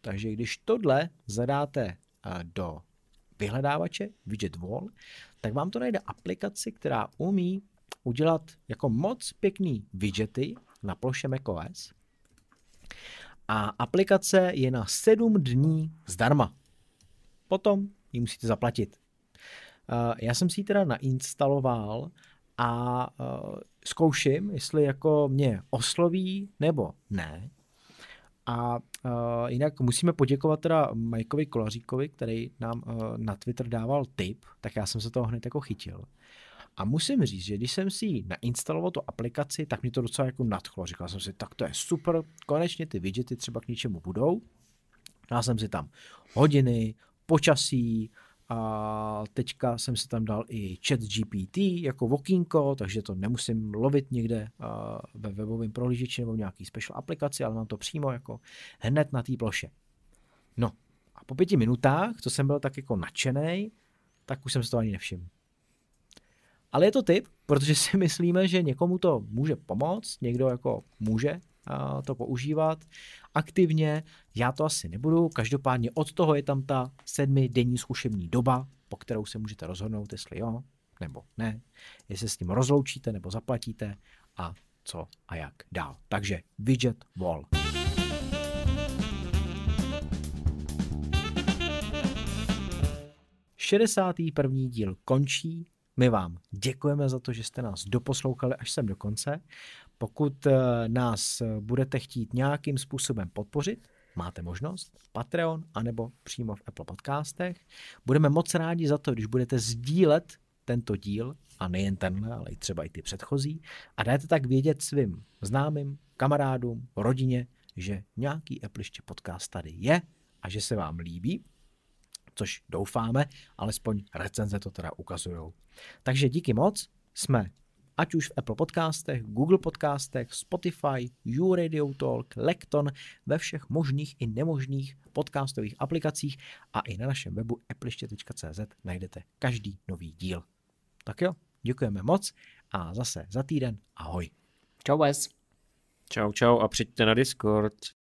Takže když tohle zadáte do vyhledávače Widget Wall, tak vám to najde aplikaci, která umí udělat jako moc pěkný widgety na ploše macOS. A aplikace je na sedm dní zdarma. Potom ji musíte zaplatit. Já jsem si ji teda nainstaloval a zkouším, jestli jako mě osloví nebo ne. A jinak musíme poděkovat teda Mikeovi Kolaříkovi, který nám na Twitter dával tip, tak já jsem se toho hned jako chytil. A musím říct, že když jsem si nainstaloval tu aplikaci, tak mě to docela jako nadchlo. Říkal jsem si, tak to je super, konečně ty widgety třeba k něčemu budou. Dal jsem si tam hodiny, počasí, a teďka jsem si tam dal i chat G P T jako okýnko, takže to nemusím lovit někde ve webovém prohlížeči nebo v nějaký special aplikaci, ale mám to přímo jako hned na té ploše. No a po pěti minutách, co jsem byl tak jako nadšenej, tak už jsem si to ani nevšiml. Ale je to tip, protože si myslíme, že někomu to může pomoct, někdo jako může to používat aktivně. Já to asi nebudu, každopádně od toho je tam ta sedmidenní zkušební doba, po kterou se můžete rozhodnout, jestli jo, nebo ne, jestli s tím rozloučíte nebo zaplatíte a co a jak dál. Takže Widget Wall. šedesátý první díl končí. My vám děkujeme za to, že jste nás doposlouchali až sem do konce. Pokud nás budete chtít nějakým způsobem podpořit, máte možnost Patreon anebo přímo v Apple Podcastech. Budeme moc rádi za to, když budete sdílet tento díl a nejen tenhle, ale i třeba i ty předchozí a dáte tak vědět svým známým, kamarádům, rodině, že nějaký Appliště podcast tady je a že se vám líbí. Což doufáme, alespoň recenze to teda ukazujou. Takže díky moc, jsme ať už v Apple Podcastech, Google Podcastech, Spotify, YouRadio Talk, Lekton, ve všech možných i nemožných podcastových aplikacích a i na našem webu appliště tečka cé zet najdete každý nový díl. Tak jo, děkujeme moc a zase za týden ahoj. Čau, Wes. Čau, čau a přijďte na Discord.